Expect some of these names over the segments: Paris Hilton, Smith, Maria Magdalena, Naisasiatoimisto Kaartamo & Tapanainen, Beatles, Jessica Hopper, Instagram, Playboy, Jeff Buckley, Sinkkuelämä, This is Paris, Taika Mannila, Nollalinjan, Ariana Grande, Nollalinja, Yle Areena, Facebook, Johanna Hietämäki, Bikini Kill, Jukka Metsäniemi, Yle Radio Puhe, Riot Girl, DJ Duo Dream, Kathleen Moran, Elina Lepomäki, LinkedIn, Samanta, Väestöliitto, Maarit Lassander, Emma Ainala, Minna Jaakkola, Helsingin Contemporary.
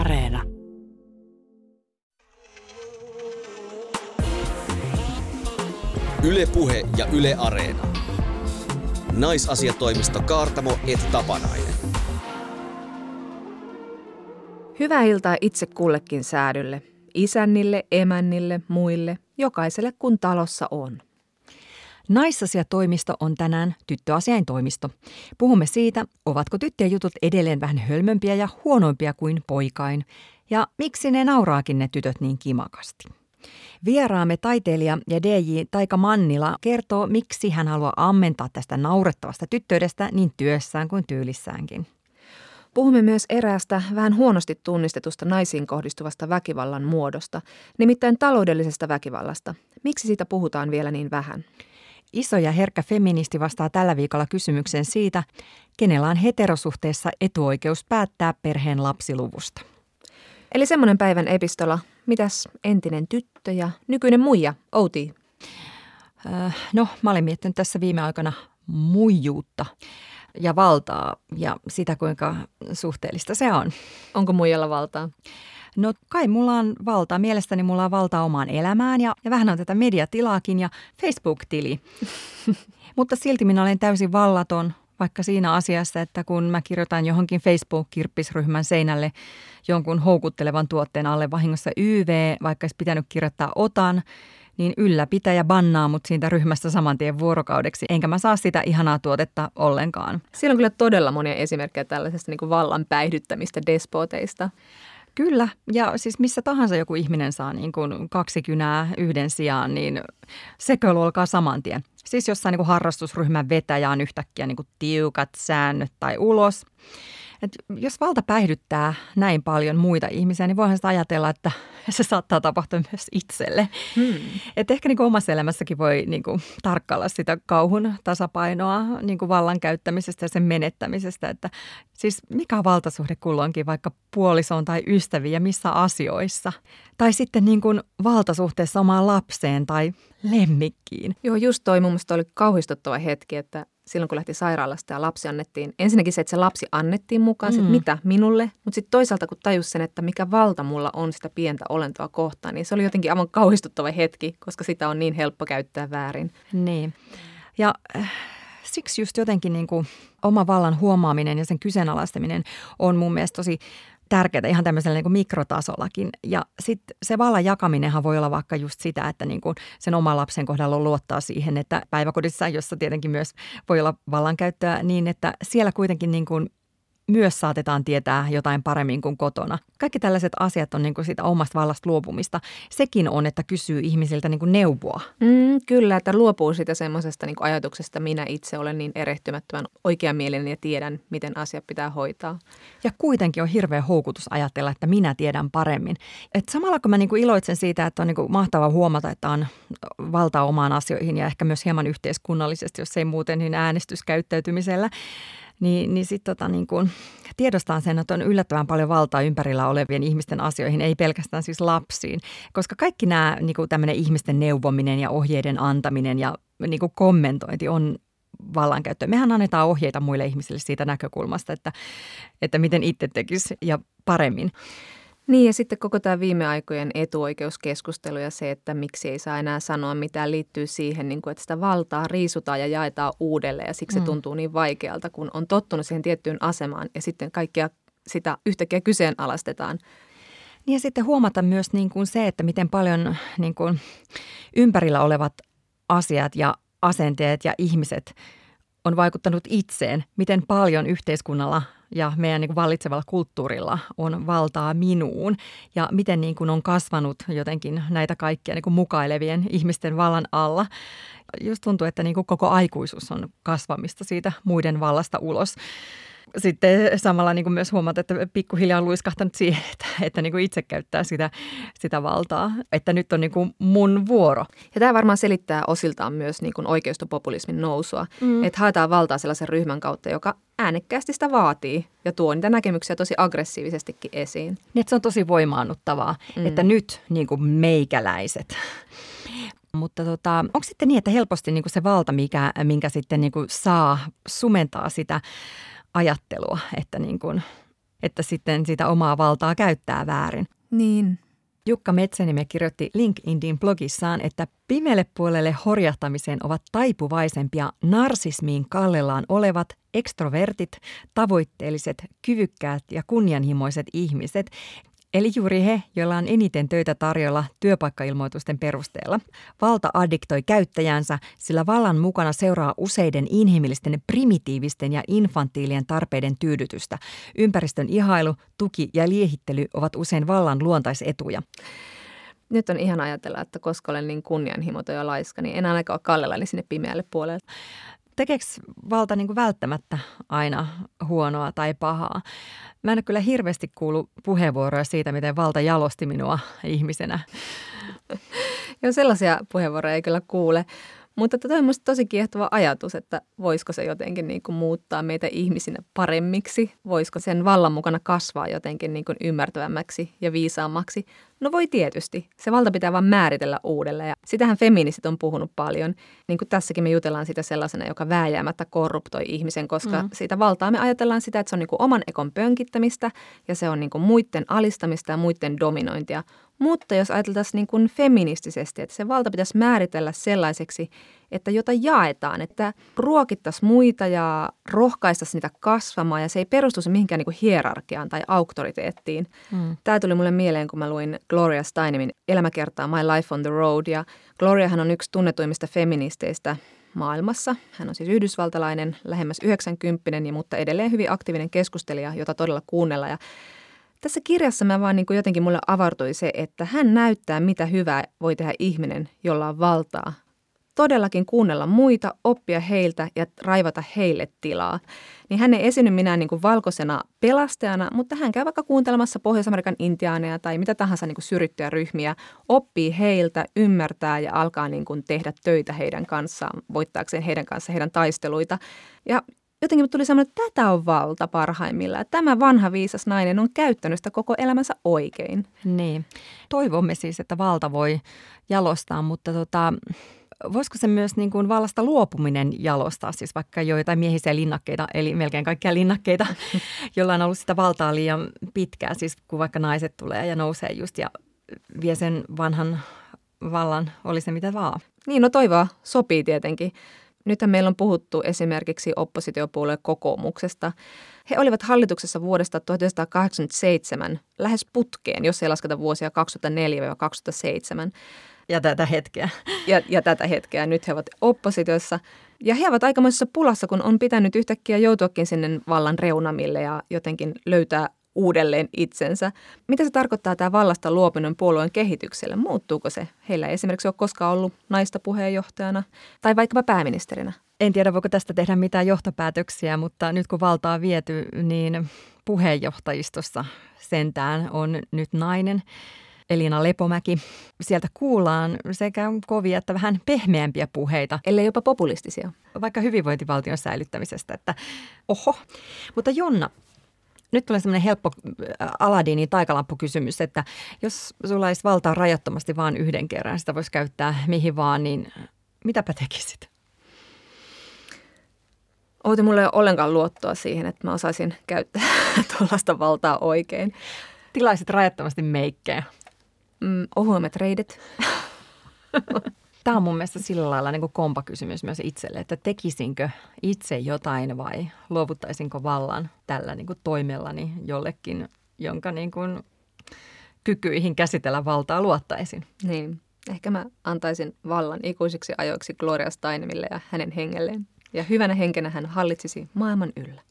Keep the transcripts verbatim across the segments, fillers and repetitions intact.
Areena. Yle Puhe ja Yle Areena. Naisasiatoimisto Kaartamo et Tapanainen. Hyvää iltaa itse kullekin säädylle. Isännille, emännille, muille, jokaiselle kun talossa on. Naisasiatoimisto on tänään tyttöasiaintoimisto. Puhumme siitä, ovatko tyttöjen jutut edelleen vähän hölmömpiä ja huonompia kuin poikain, ja miksi ne nauraakin ne tytöt niin kimakasti. Vieraamme taiteilija ja D J Taika Mannila kertoo, miksi hän haluaa ammentaa tästä naurettavasta tyttöydestä niin työssään kuin tyylissäänkin. Puhumme myös eräästä vähän huonosti tunnistetusta naisiin kohdistuvasta väkivallan muodosta, nimittäin taloudellisesta väkivallasta. Miksi siitä puhutaan vielä niin vähän? Iso ja herkkä feministi vastaa tällä viikolla kysymykseen siitä, kenellä on heterosuhteessa etuoikeus päättää perheen lapsiluvusta. Eli semmoinen päivän epistola. Mitäs entinen tyttö ja nykyinen muija, Outi? Öö, no, mä olen miettinyt tässä viime aikana muijuutta ja valtaa ja sitä, kuinka suhteellista se on. Onko muijalla valtaa? No kai mulla on valtaa. Mielestäni mulla on valtaa omaan elämään ja, ja vähän on tätä mediatilaakin ja Facebook-tili. Mutta silti minä olen täysin vallaton, vaikka siinä asiassa, että kun mä kirjoitan johonkin Facebook-kirppisryhmän seinälle jonkun houkuttelevan tuotteen alle vahingossa Y V, vaikka olisi pitänyt kirjoittaa otan, niin ylläpitäjä bannaa mut siitä ryhmästä samantien vuorokaudeksi, enkä mä saa sitä ihanaa tuotetta ollenkaan. Siellä on kyllä todella monia esimerkkejä tällaisesta niin kuin vallan päihdyttämistä despoteista. Kyllä, ja siis missä tahansa joku ihminen saa niin kuin kaksi kynää yhden sijaan, niin seköily olkaa saman tien. Siis jossain niin kuin harrastusryhmän vetäjä on yhtäkkiä niin kuin tiukat säännöt tai ulos. Et jos valta päihdyttää näin paljon muita ihmisiä, niin voihan sitä ajatella, että se saattaa tapahtua myös itselle. Hmm. Et ehkä niin kuin omassa elämässäkin voi niin kuin tarkkailla sitä kauhun tasapainoa niin kuin vallan käyttämisestä ja sen menettämisestä. Että siis mikä on valtasuhde kulloinkin, vaikka puolisoon tai ystäviin ja missä asioissa. Tai sitten niin kuin valtasuhteessa omaan lapseen tai lemmikkiin. Joo, just toi mun mielestä oli kauhistuttava hetki, että silloin kun lähti sairaalasta ja lapsi annettiin, ensinnäkin se, että se lapsi annettiin mukaan, mm. se, että mitä minulle, mutta sitten toisaalta kun tajus sen, että mikä valta mulla on sitä pientä olentoa kohtaan, niin se oli jotenkin aivan kauhistuttava hetki, koska sitä on niin helppo käyttää väärin. Niin. Ja äh, siksi just jotenkin niin kuin oma vallan huomaaminen ja sen kyseenalaistaminen on mun mielestä tosi tärkeää ihan tämmöisellä niin kuin mikrotasollakin. Ja sitten se vallan jakaminenhan voi olla vaikka just sitä, että niin kuin sen oman lapsen kohdalla luottaa siihen, että päiväkodissa, jossa tietenkin myös voi olla vallankäyttöä, niin että siellä kuitenkin niin kuin myös saatetaan tietää jotain paremmin kuin kotona. Kaikki tällaiset asiat on niin kuin siitä omasta vallasta luopumista. Sekin on, että kysyy ihmisiltä niin kuin neuvoa. Mm, kyllä, että luopuu siitä semmoisesta niin kuin ajatuksesta, minä itse olen niin erehtymättömän oikeamielinen ja tiedän, miten asiat pitää hoitaa. Ja kuitenkin on hirveä houkutus ajatella, että minä tiedän paremmin. Et samalla kun mä niin kuin iloitsen siitä, että on niin kuin mahtavaa huomata, että on valtaa omaan asioihin ja ehkä myös hieman yhteiskunnallisesti, jos ei muuten niin äänestyskäyttäytymisellä, Niin, niin sitten tota, niin kun tiedostaan sen, että on yllättävän paljon valtaa ympärillä olevien ihmisten asioihin, ei pelkästään siis lapsiin. Koska kaikki nämä niin kun tämmöinen ihmisten neuvominen ja ohjeiden antaminen ja niin kun kommentointi on vallankäyttöä. Mehän annetaan ohjeita muille ihmisille siitä näkökulmasta, että, että miten itse tekisi ja paremmin. Niin ja sitten koko tämä viime aikojen etuoikeuskeskustelu ja se, että miksi ei saa enää sanoa mitään, liittyy siihen, niin kuin, että sitä valtaa riisutaan ja jaetaan uudelleen ja siksi mm. se tuntuu niin vaikealta, kun on tottunut siihen tiettyyn asemaan ja sitten kaikkia sitä yhtäkkiä kyseenalaistetaan. Niin ja sitten huomata myös niin kuin se, että miten paljon niin kuin ympärillä olevat asiat ja asenteet ja ihmiset on vaikuttanut itseen, miten paljon yhteiskunnalla ja meidän niin kuin vallitsevalla kulttuurilla on valtaa minuun ja miten niin kuin on kasvanut jotenkin näitä kaikkia niin kuin mukailevien ihmisten vallan alla. Just tuntuu, että niin kuin koko aikuisuus on kasvamista siitä muiden vallasta ulos. Sitten samalla niin kuin myös huomaat, että pikkuhiljaa on luiskahtanut siihen, että, että niin kuin itse käyttää sitä, sitä valtaa, että nyt on niin kuin mun vuoro. Ja tämä varmaan selittää osiltaan myös niin kuin oikeistopopulismin nousua, mm. että haetaan valtaa sellaisen ryhmän kautta, joka äänekkäästi sitä vaatii ja tuo niitä näkemyksiä tosi aggressiivisestikin esiin. Niin, se on tosi voimaannuttavaa, mm. että nyt niin kuin meikäläiset. Mutta tota, onko sitten niin, että helposti niin kuin se valta, mikä, minkä sitten niin kuin saa, sumentaa sitä ajattelua, että, niin kun, että sitten sitä omaa valtaa käyttää väärin. Niin. Jukka Metsäniemi kirjoitti LinkedInin blogissaan, että pimeälle puolelle horjahtamiseen ovat taipuvaisempia narsismiin kallellaan olevat ekstrovertit, tavoitteelliset, kyvykkäät ja kunnianhimoiset ihmiset, eli juuri he, joilla on eniten töitä tarjolla työpaikkailmoitusten perusteella. Valta addiktoi käyttäjänsä, sillä vallan mukana seuraa useiden inhimillisten, primitiivisten ja infantiilien tarpeiden tyydytystä. Ympäristön ihailu, tuki ja liehittely ovat usein vallan luontaisetuja. Nyt on ihan ajatella, että koska olen niin kunnianhimoton ja laiska, niin en ainakaan ole kallellani sinne pimeälle puolelle. Tekeekö valta niin kuin välttämättä aina huonoa tai pahaa? Mä en kyllä hirveästi kuulu puheenvuoroja siitä, miten valta jalosti minua ihmisenä. Joo, sellaisia puheenvuoroja ei kyllä kuule. Mutta toi on musta tosi kiehtova ajatus, että voisiko se jotenkin niin kuin muuttaa meitä ihmisinä paremmiksi? Voisiko sen vallan mukana kasvaa jotenkin niin kuin ymmärtävämmäksi ja viisaammaksi? No voi tietysti. Se valta pitää vaan määritellä uudelleen. Ja sitähän feministit on puhunut paljon. Niin kuin tässäkin me jutellaan sitä sellaisena, joka vääjäämättä korruptoi ihmisen, koska mm. siitä valtaa me ajatellaan sitä, että se on niin kuin oman ekon pönkittämistä ja se on niin kuin muiden alistamista ja muiden dominointia. Mutta jos ajateltaisiin niin kuin feministisesti, että se valta pitäisi määritellä sellaiseksi, että jota jaetaan, että ruokittaisiin muita ja rohkaistaisiin niitä kasvamaan ja se ei perustuisi mihinkään niin kuin hierarkiaan tai auktoriteettiin. Mm. Tämä tuli mulle mieleen, kun mä luin Gloria Steinemin elämäkertaa My Life on the Road, ja Gloriahan on yksi tunnetuimmista feministeistä maailmassa. Hän on siis yhdysvaltalainen, lähemmäs yhdeksänkymppinen, mutta edelleen hyvin aktiivinen keskustelija, jota todella kuunnella. Ja tässä kirjassa mä vaan niin kuin jotenkin mulle avartui se, että hän näyttää, mitä hyvää voi tehdä ihminen, jolla on valtaa. Todellakin kuunnella muita, oppia heiltä ja raivata heille tilaa. Niin hän ei esiinny minä niin kuin valkoisena pelastajana, mutta hän käy vaikka kuuntelemassa Pohjois-Amerikan intiaaneja tai mitä tahansa niin kuin syrjittyjä ryhmiä. Oppii heiltä, ymmärtää ja alkaa niin kuin tehdä töitä heidän kanssaan, voittaakseen heidän kanssaan heidän taisteluita. Ja jotenkin tuli semmoinen, että tätä on valta parhaimmillaan. Tämä vanha viisas nainen on käyttänyt sitä koko elämänsä oikein. Niin. Toivomme siis, että valta voi jalostaa, mutta tota, voisiko se myös niin kuin vallasta luopuminen jalostaa? Siis vaikka joitain miehisiä linnakkeita, eli melkein kaikkia linnakkeita, jolla on ollut sitä valtaa liian pitkään. Siis kun vaikka naiset tulee ja nousee just ja vie sen vanhan vallan, oli se mitä vaan. Niin, no toivoa sopii tietenkin. Nythän meillä on puhuttu esimerkiksi oppositiopuolueen kokoomuksesta. He olivat hallituksessa vuodesta tuhatyhdeksänsataakahdeksankymmentäseitsemän lähes putkeen, jos ei lasketa vuosia kaksituhattaneljä kaksituhattaseitsemän. Ja tätä hetkeä. Ja, ja tätä hetkeä. Nyt he ovat oppositiossa. Ja he ovat aikamoisessa pulassa, kun on pitänyt yhtäkkiä joutuakin sinne vallan reunamille ja jotenkin löytää uudelleen itsensä. Mitä se tarkoittaa tämä vallasta luopuminen puolueen kehitykselle? Muuttuuko se? Heillä ei esimerkiksi ole koskaan ollut naista puheenjohtajana tai vaikkapa pääministerinä. En tiedä, voiko tästä tehdä mitään johtopäätöksiä, mutta nyt kun valtaa on viety, niin puheenjohtajistossa sentään on nyt nainen. Elina Lepomäki. Sieltä kuullaan sekä kovia että vähän pehmeämpiä puheita. Ellei jopa populistisia. Vaikka hyvinvointivaltion säilyttämisestä, että oho. Mutta Jonna, nyt tulee semmoinen helppo Aladinin taikalampukysymys, että jos sulla olisi valtaa rajattomasti vaan yhden kerran, sitä voisi käyttää mihin vaan, niin mitäpä tekisit? Outi, mulla ei ole ollenkaan luottoa siihen, että mä osaisin käyttää tuollaista valtaa oikein. Tilaisit rajattomasti meikkejä. Mm, ohuemmat reidet. Tämä on mun mielestä sillä lailla niin kuin kompakysymys myös itselle, että tekisinkö itse jotain vai luovuttaisinko vallan tällä niin kuin toimellani jollekin, jonka niin kuin kykyihin käsitellä valtaa luottaisin. Niin, ehkä mä antaisin vallan ikuisiksi ajoiksi Gloria Steinemille ja hänen hengelleen. Ja hyvänä henkenä hän hallitsisi maailman yllä.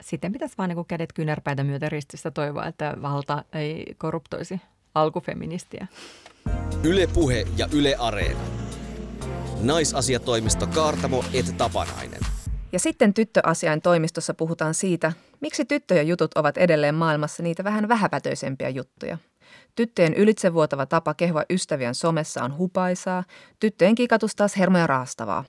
Sitten pitäisi vaan niin kuin kädet kynärpäitä myötä ristissä toivoa, että valta ei korruptoisi alkufeministiä. Yle Puhe ja Yle Areena. Naisasiatoimisto Kaartamo et Tapanainen. Ja sitten tyttöasiain toimistossa puhutaan siitä, miksi tyttöjen jutut ovat edelleen maailmassa niitä vähän vähäpätöisempiä juttuja. Tyttöjen ylitsevuotava tapa kehua ystäviään somessa on hupaisaa, tyttöjen kikatus taas hermoja raastavaa.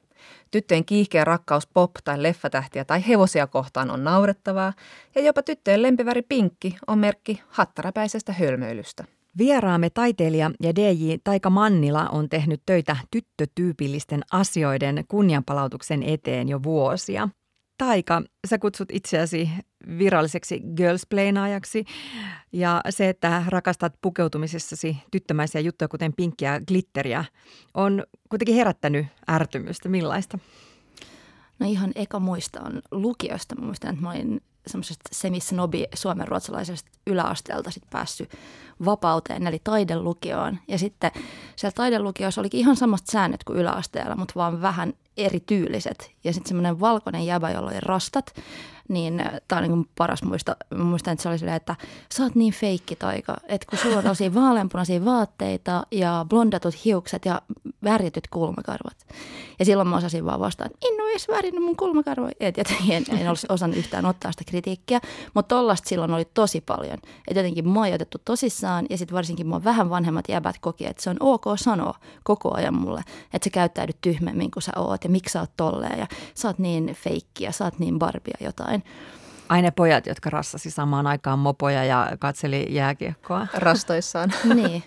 Tyttöjen kiihkeä rakkaus pop- tai leffatähtiä tai hevosia kohtaan on naurettavaa, ja jopa tyttöjen lempiväri pinkki on merkki hattarapäisestä hölmöilystä. Vieraamme taiteilija ja D J Taika Mannila on tehnyt töitä tyttötyypillisten asioiden kunnianpalautuksen eteen jo vuosia. Taika, sä kutsut itseäsi viralliseksi girlsplaynaajaksi ja se, että rakastat pukeutumisessasi tyttömäisiä juttuja, kuten pinkkiä glitteriä, on kuitenkin herättänyt ärtymystä. Millaista? No ihan eka muista on lukiosta. Mä muistan, että mä olin semmoisesta semisnobi suomenruotsalaisesta yläasteelta sitten päässyt vapauteen, eli taidelukioon. Ja sitten siellä taidelukiossa olikin ihan samat säännöt kuin yläasteella, mutta vaan vähän erityyliset. Ja sitten semmoinen valkoinen jäbä, jolla oli rastat, niin tämä on niin paras muista. Mä muistan, että se oli silleen, että sä oot niin feikki, Taika, että kun sulla on tosi vaaleanpunaisia vaatteita ja blondatut hiukset ja värjätyt kulmakarvat. Ja silloin mä osasin vaan vastaan, että en ole edes värjännyt mun kulmakarvoja. Et jotenkin en, en olisi osannut yhtään ottaa sitä kritiikkiä, mutta tollaista silloin oli tosi paljon. Että jotenkin mua ei otettu tosissaan ja sitten varsinkin mua vähän vanhemmat jäbät koki, että se on ok sanoa koko ajan mulle, että sä käyttäydyt tyhmemmin kuin sä oot ja miksi sä oot tolleen ja sä oot niin feikki ja sä oot niin barbia jotain. Aina pojat, jotka rassasi samaan aikaan mopoja ja katseli jääkiekkoa rastoissaan. Niin.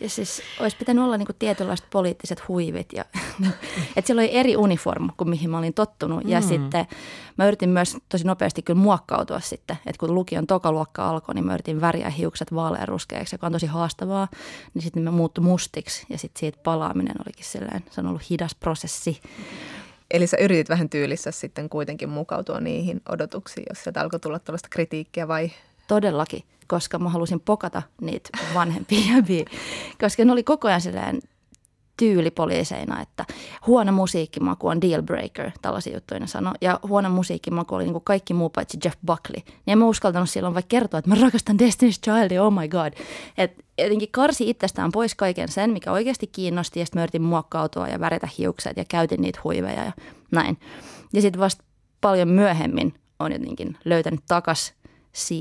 Ja siis olisi pitänyt olla niinku tietynlaiset poliittiset huivit. Ja, et siellä oli eri uniform kuin mihin mä olin tottunut. Ja mm. sitten mä yritin myös tosi nopeasti kyllä muokkautua sitten. Että kun lukion tokaluokka alkoi, niin mä yritin väriä hiukset vaaleanruskeiksi, joka on tosi haastavaa. Niin sitten mä muuttui mustiksi ja sitten siitä palaaminen olikin silleen, se on ollut hidas prosessi. Eli sä yritit vähän tyylissä sitten kuitenkin mukautua niihin odotuksiin, jos sieltä alkoi tulla tällaista kritiikkiä vai? Todellakin, koska mä halusin pokata niitä vanhempia jäbiä, koska ne oli koko ajan silleen tyylipoliiseina, että huono musiikkimaku on deal breaker, tällaisia juttuja ne sanoi. Ja huono musiikkimaku oli niin kuin kaikki muu paitsi Jeff Buckley. Niin en mä uskaltanut silloin vaikka kertoa, että mä rakastan Destiny's Childia, oh my god. Että jotenkin karsi itsestään pois kaiken sen, mikä oikeasti kiinnosti, ja sitten mä yritin muokkautua ja värätä hiukset ja käytin niitä huiveja ja näin. Ja sitten vasta paljon myöhemmin on jotenkin löytänyt takas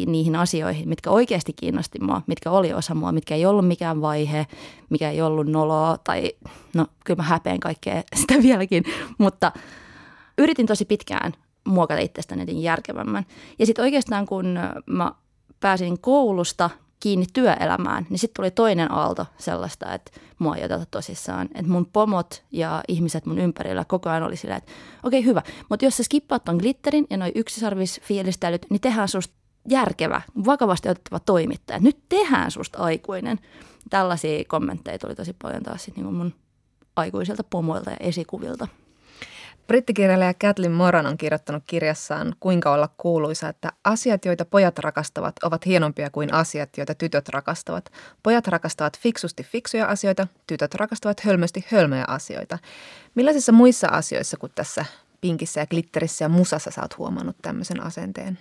niihin asioihin, mitkä oikeasti kiinnosti mua, mitkä oli osa mua, mitkä ei ollut mikään vaihe, mikä ei ollut noloa tai no kyllä mä häpeän kaikkea sitä vieläkin, mutta yritin tosi pitkään muokata itsestäni järkevämmän. Ja sitten oikeastaan kun mä pääsin koulusta kiinni työelämään, niin sitten tuli toinen aalto sellaista, että mua ei oteta tosissaan. Että mun pomot ja ihmiset mun ympärillä koko ajan oli silleen, että okei okay, hyvä, mutta jos sä skippaat ton glitterin ja noi yksisarvisfiilistelyt, niin tehdään susta järkevä, vakavasti otettava toimittaja. Nyt tehdään susta aikuinen. Tällaisia kommentteja tuli tosi paljon taas sit niin mun aikuisilta pomoilta ja esikuvilta. Brittikirjailija Kathleen Moran on kirjoittanut kirjassaan Kuinka olla kuuluisa, että asiat, joita pojat rakastavat, ovat hienompia kuin asiat, joita tytöt rakastavat. Pojat rakastavat fiksusti fiksuja asioita, tytöt rakastavat hölmösti hölmöjä asioita. Millaisissa muissa asioissa kuin tässä pinkissä ja glitterissä ja musassa sä oot huomannut tämmöisen asenteen?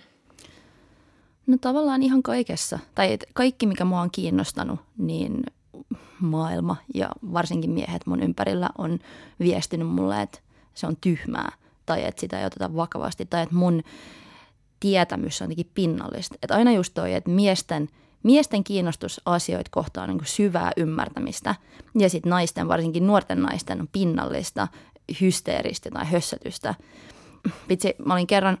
No tavallaan ihan kaikessa. Tai kaikki, mikä mua on kiinnostanut, niin maailma ja varsinkin miehet mun ympärillä on viestinyt mulle, että se on tyhmää tai että sitä ei oteta vakavasti tai että mun tietämys on jotenkin pinnallista. Että aina just toi, että miesten, miesten kiinnostus asioita kohtaan niin kuin syvää ymmärtämistä ja sitten naisten, varsinkin nuorten naisten, on pinnallista, hysteeristä tai hössötystä. Vitsi, mä olin kerran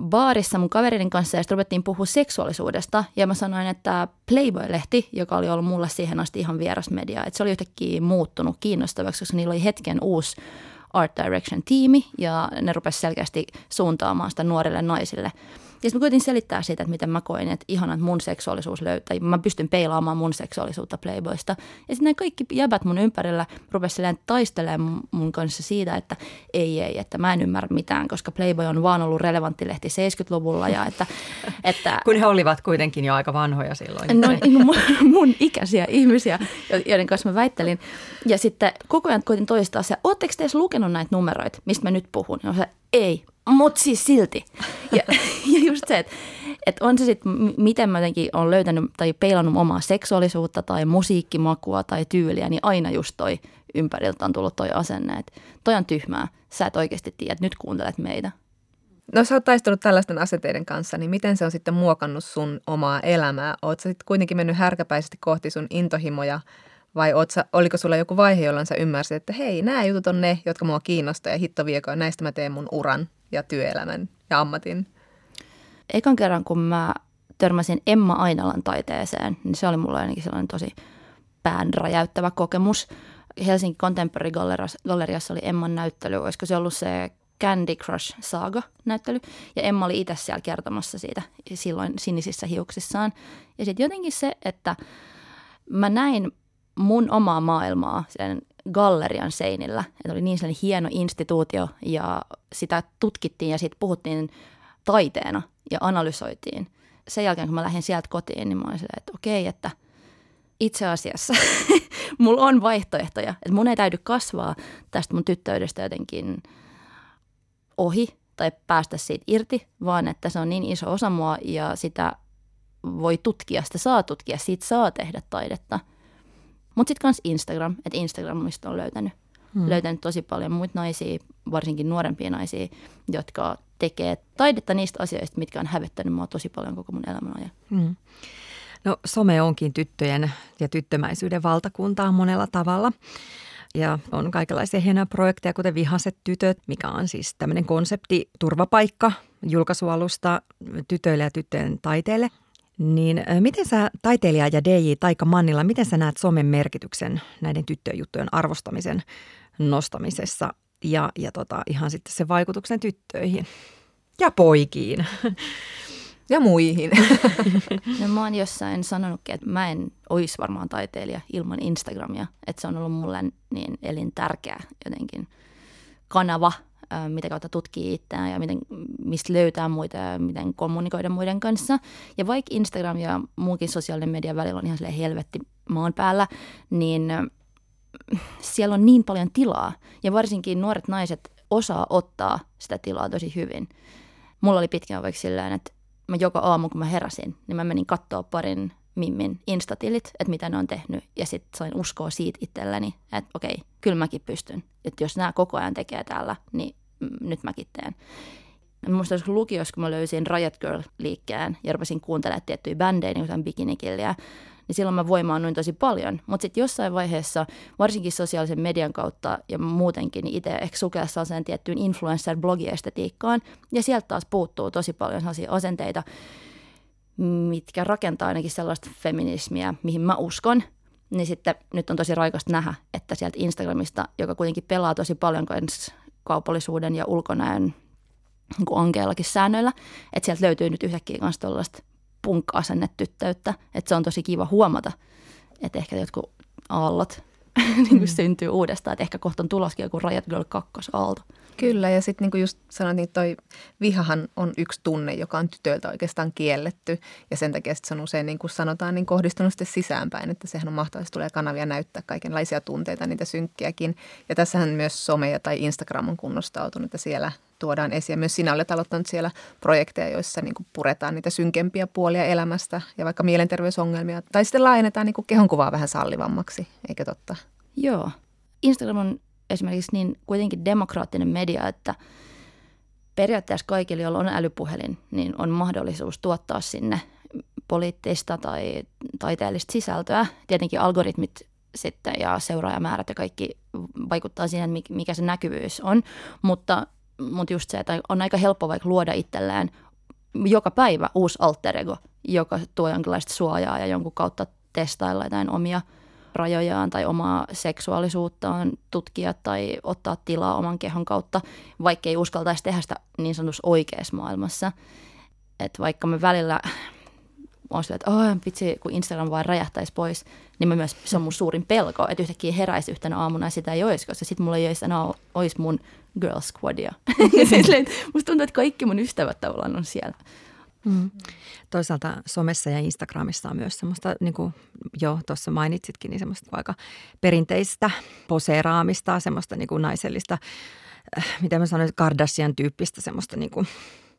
baarissa mun kavereiden kanssa ja sitten ruvettiin puhua seksuaalisuudesta ja mä sanoin, että Playboy-lehti, joka oli ollut mulle siihen asti ihan vieras media, että se oli yhtäkkiä muuttunut kiinnostavaksi, koska niillä oli hetken uusi Art Direction-tiimi ja ne rupesi selkeästi suuntaamaan sitä nuorille naisille. Ja sitten mä kuitenkin selittää siitä, että miten mä koin, että ihanat mun seksuaalisuus löytää. Mä pystyn peilaamaan mun seksuaalisuutta Playboysta. Ja sitten kaikki jäbät mun ympärillä rupesi silleen taistelemaan mun kanssa siitä, että ei, ei, että mä en ymmärrä mitään, koska Playboy on vaan ollut relevantti lehti seitsemänkymmentäluvulla. Ja että, että kun he olivat kuitenkin jo aika vanhoja silloin. No mun, mun ikäisiä ihmisiä, joiden kanssa mä väittelin. Ja sitten koko ajan koitin toistaa se, ootteko te edes lukenut näitä numeroita, mistä mä nyt puhun? Ja se, ei. Mutta siis silti. Ja, ja just se, että et on se sitten, miten mä jotenkin olen löytänyt tai peilannut omaa seksuaalisuutta tai musiikkimakua tai tyyliä, niin aina just toi ympäriltä on tullut toi asenne, että toi on tyhmää. Sä et oikeasti tiedä, nyt kuuntelet meitä. No sä oot taistellut tällaisten asenteiden kanssa, niin miten se on sitten muokannut sun omaa elämää? Oot sä sitten kuitenkin mennyt härkäpäisesti kohti sun intohimoja? Vai sä, oliko sulla joku vaihe, jolloin sä ymmärsit, että hei, nämä jutut on ne, jotka mua kiinnostaa ja hitto viekoon, näistä mä teen mun uran ja työelämän ja ammatin? Ekan kerran, kun mä törmäsin Emma Ainalan taiteeseen, niin se oli mulla ainakin sellainen tosi pään räjäyttävä kokemus. Helsingin Contemporary Galleriassa oli Emman näyttely, olisiko se ollut se Candy Crush Saga -näyttely. Ja Emma oli itse siellä kertomassa siitä silloin sinisissä hiuksissaan. Ja sitten jotenkin se, että mä näin mun omaa maailmaa sen gallerian seinillä. Että oli niin sellainen hieno instituutio ja sitä tutkittiin ja siitä puhuttiin taiteena ja analysoitiin. Sen jälkeen, kun mä lähdin sieltä kotiin, niin mä olin silleen, että okei, että itse asiassa mulla on vaihtoehtoja. Että mun ei täydy kasvaa tästä mun tyttöydestä jotenkin ohi tai päästä siitä irti, vaan että se on niin iso osa mua ja sitä voi tutkia, sitä saa tutkia, siitä saa tehdä taidetta. Mutta sitten myös Instagram, että Instagramista on löytänyt, hmm. löytänyt tosi paljon muita naisia, varsinkin nuorempia naisia, jotka tekee taidetta niistä asioista, mitkä on hävettänyt mua tosi paljon koko mun elämän ajan. Hmm. No, some onkin tyttöjen ja tyttömäisyyden valtakuntaa monella tavalla. Ja on kaikenlaisia hienoja projekteja, kuten Vihaset tytöt, mikä on siis tämmöinen konsepti, turvapaikka, julkaisualusta tytöille ja tyttöjen taiteelle. Niin miten sä taiteilija ja D J Taika Mannila, miten sä näet somen merkityksen näiden tyttöjen juttujen arvostamisen nostamisessa ja, ja tota, ihan sitten sen vaikutuksen tyttöihin ja poikiin? Ja muihin. No, mä oon jossain sanonutkin, että mä en olisi varmaan taiteilija ilman Instagramia. Että se on ollut mulle niin elintärkeä jotenkin kanava, mitä kautta tutkii itseään ja miten, mistä löytää muita ja miten kommunikoida muiden kanssa. Ja vaikka Instagram ja muunkin sosiaalinen media välillä on ihan silleen helvetti maan päällä, niin siellä on niin paljon tilaa. Ja varsinkin nuoret naiset osaa ottaa sitä tilaa tosi hyvin. Mulla oli pitkään vaikka silleen, että mä joka aamu, kun mä heräsin, niin mä menin katsoa parin mimmin instatilit, että mitä ne on tehnyt. Ja sitten sain uskoa siitä itselläni, että okei, kyllä mäkin pystyn. Että jos nämä koko ajan tekee täällä, niin nyt mäkin teen. Musta olisi lukiossa, kun mä löysin Riot Girl-liikkeen ja rupesin kuuntelemaan tiettyjä bändejä, niin kuin Bikini Killiä, niin silloin mä voimaannuin tosi paljon. Mutta sitten jossain vaiheessa, varsinkin sosiaalisen median kautta ja muutenkin, niin itse ehkä sukea sellaiseen tiettyyn influencer-blogiestetiikkaan. Ja sieltä taas puuttuu tosi paljon sellaisia asenteita, mitkä rakentaa ainakin sellaista feminismiä, mihin mä uskon. Niin sitten nyt on tosi raikasta nähdä, että sieltä Instagramista, joka kuitenkin pelaa tosi paljon kaupallisuuden ja ulkonäön niin kuin onkeillakin säännöillä, että sieltä löytyy nyt yhtäkkiä myös tuollaista punkka-asennetyttöyttä, että se on tosi kiva huomata, että ehkä jotkut aallot niin mm. syntyy uudestaan, että ehkä kohta on tuloskin joku Riot Girl kakkosaalto. Kyllä, ja sitten niin kuin just sanoit, niin toi vihahan on yksi tunne, joka on tytöiltä oikeastaan kielletty, ja sen takia se on usein, niin kuin sanotaan, niin kohdistunut sitten sisäänpäin, että sehän on mahtavaa, tulee kanavia näyttää kaikenlaisia tunteita, niitä synkkiäkin, ja tässähän myös some tai Instagram on kunnostautunut, ja siellä tuodaan esiin. Myös sinä olet aloittanut siellä projekteja, joissa niin kuin puretaan niitä synkempiä puolia elämästä ja vaikka mielenterveysongelmia. Tai sitten laajennetaan niin kuin kehonkuvaa vähän sallivammaksi, eikö totta? Joo. Instagram on esimerkiksi niin kuitenkin demokraattinen media, että periaatteessa kaikille, joilla on älypuhelin, niin on mahdollisuus tuottaa sinne poliittista tai taiteellista sisältöä. Tietenkin algoritmit sitten ja seuraajamäärät ja kaikki vaikuttaa siihen, mikä se näkyvyys on, mutta Mutta just se, että on aika helppo vaikka luoda itselleen joka päivä uusi alter ego, joka tuo jonkinlaista suojaa ja jonkun kautta testailla jotain omia rajojaan tai omaa seksuaalisuuttaan tutkia tai ottaa tilaa oman kehon kautta, vaikka ei uskaltaisi tehdä sitä niin sanotussa oikeassa maailmassa. Että vaikka me välillä on sillä, että oh, vitsi, kun Instagram vaan räjähtäisi pois, niin mä myös, se on mun suurin pelko, että yhtäkkiä heräisi yhtenä aamuna ja sitä ei olisi, koska sitten mulla ei olisi enää olisi mun girl squadia. Silleen, musta tuntuu, että kaikki mun ystävät tavallaan on siellä. Mm. Toisaalta somessa ja Instagramissa on myös semmoista, niin kuin jo tuossa mainitsitkin, niin semmoista aika perinteistä poseeraamista, semmoista niin kuin naisellista, mitä mä sanoin, Kardashian-tyyppistä semmoista niin kuin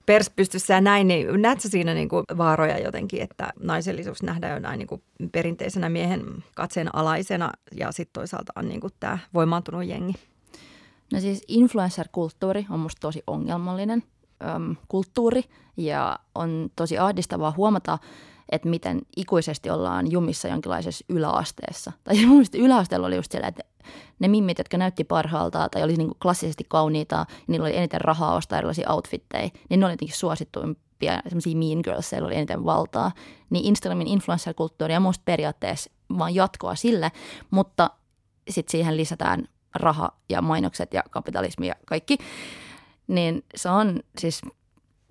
pers pystyssä ja näin, niin näetkö siinä niin kuin vaaroja jotenkin, että naisellisuus nähdään jo näin niin kuin perinteisenä miehen katseen alaisena ja sitten toisaalta on niin kuin tämä voimaantunut jengi? No siis influencer-kulttuuri on musta tosi ongelmallinen äm, kulttuuri ja on tosi ahdistavaa huomata, että miten ikuisesti ollaan jumissa jonkinlaisessa yläasteessa. Tai mun mielestä yläasteella oli just siellä, että ne mimmit, jotka näytti parhaalta tai oli niin kuin klassisesti kauniita, niillä oli eniten rahaa ostaa erilaisia outfitteja, niin ne oli jotenkin suosittuimpia, semmoisia mean girls, siellä oli eniten valtaa. Niin Instagramin influencer-kulttuuri on musta periaatteessa vaan jatkoa sille, mutta sitten siihen lisätään raha ja mainokset ja kapitalismi ja kaikki. niin se on siis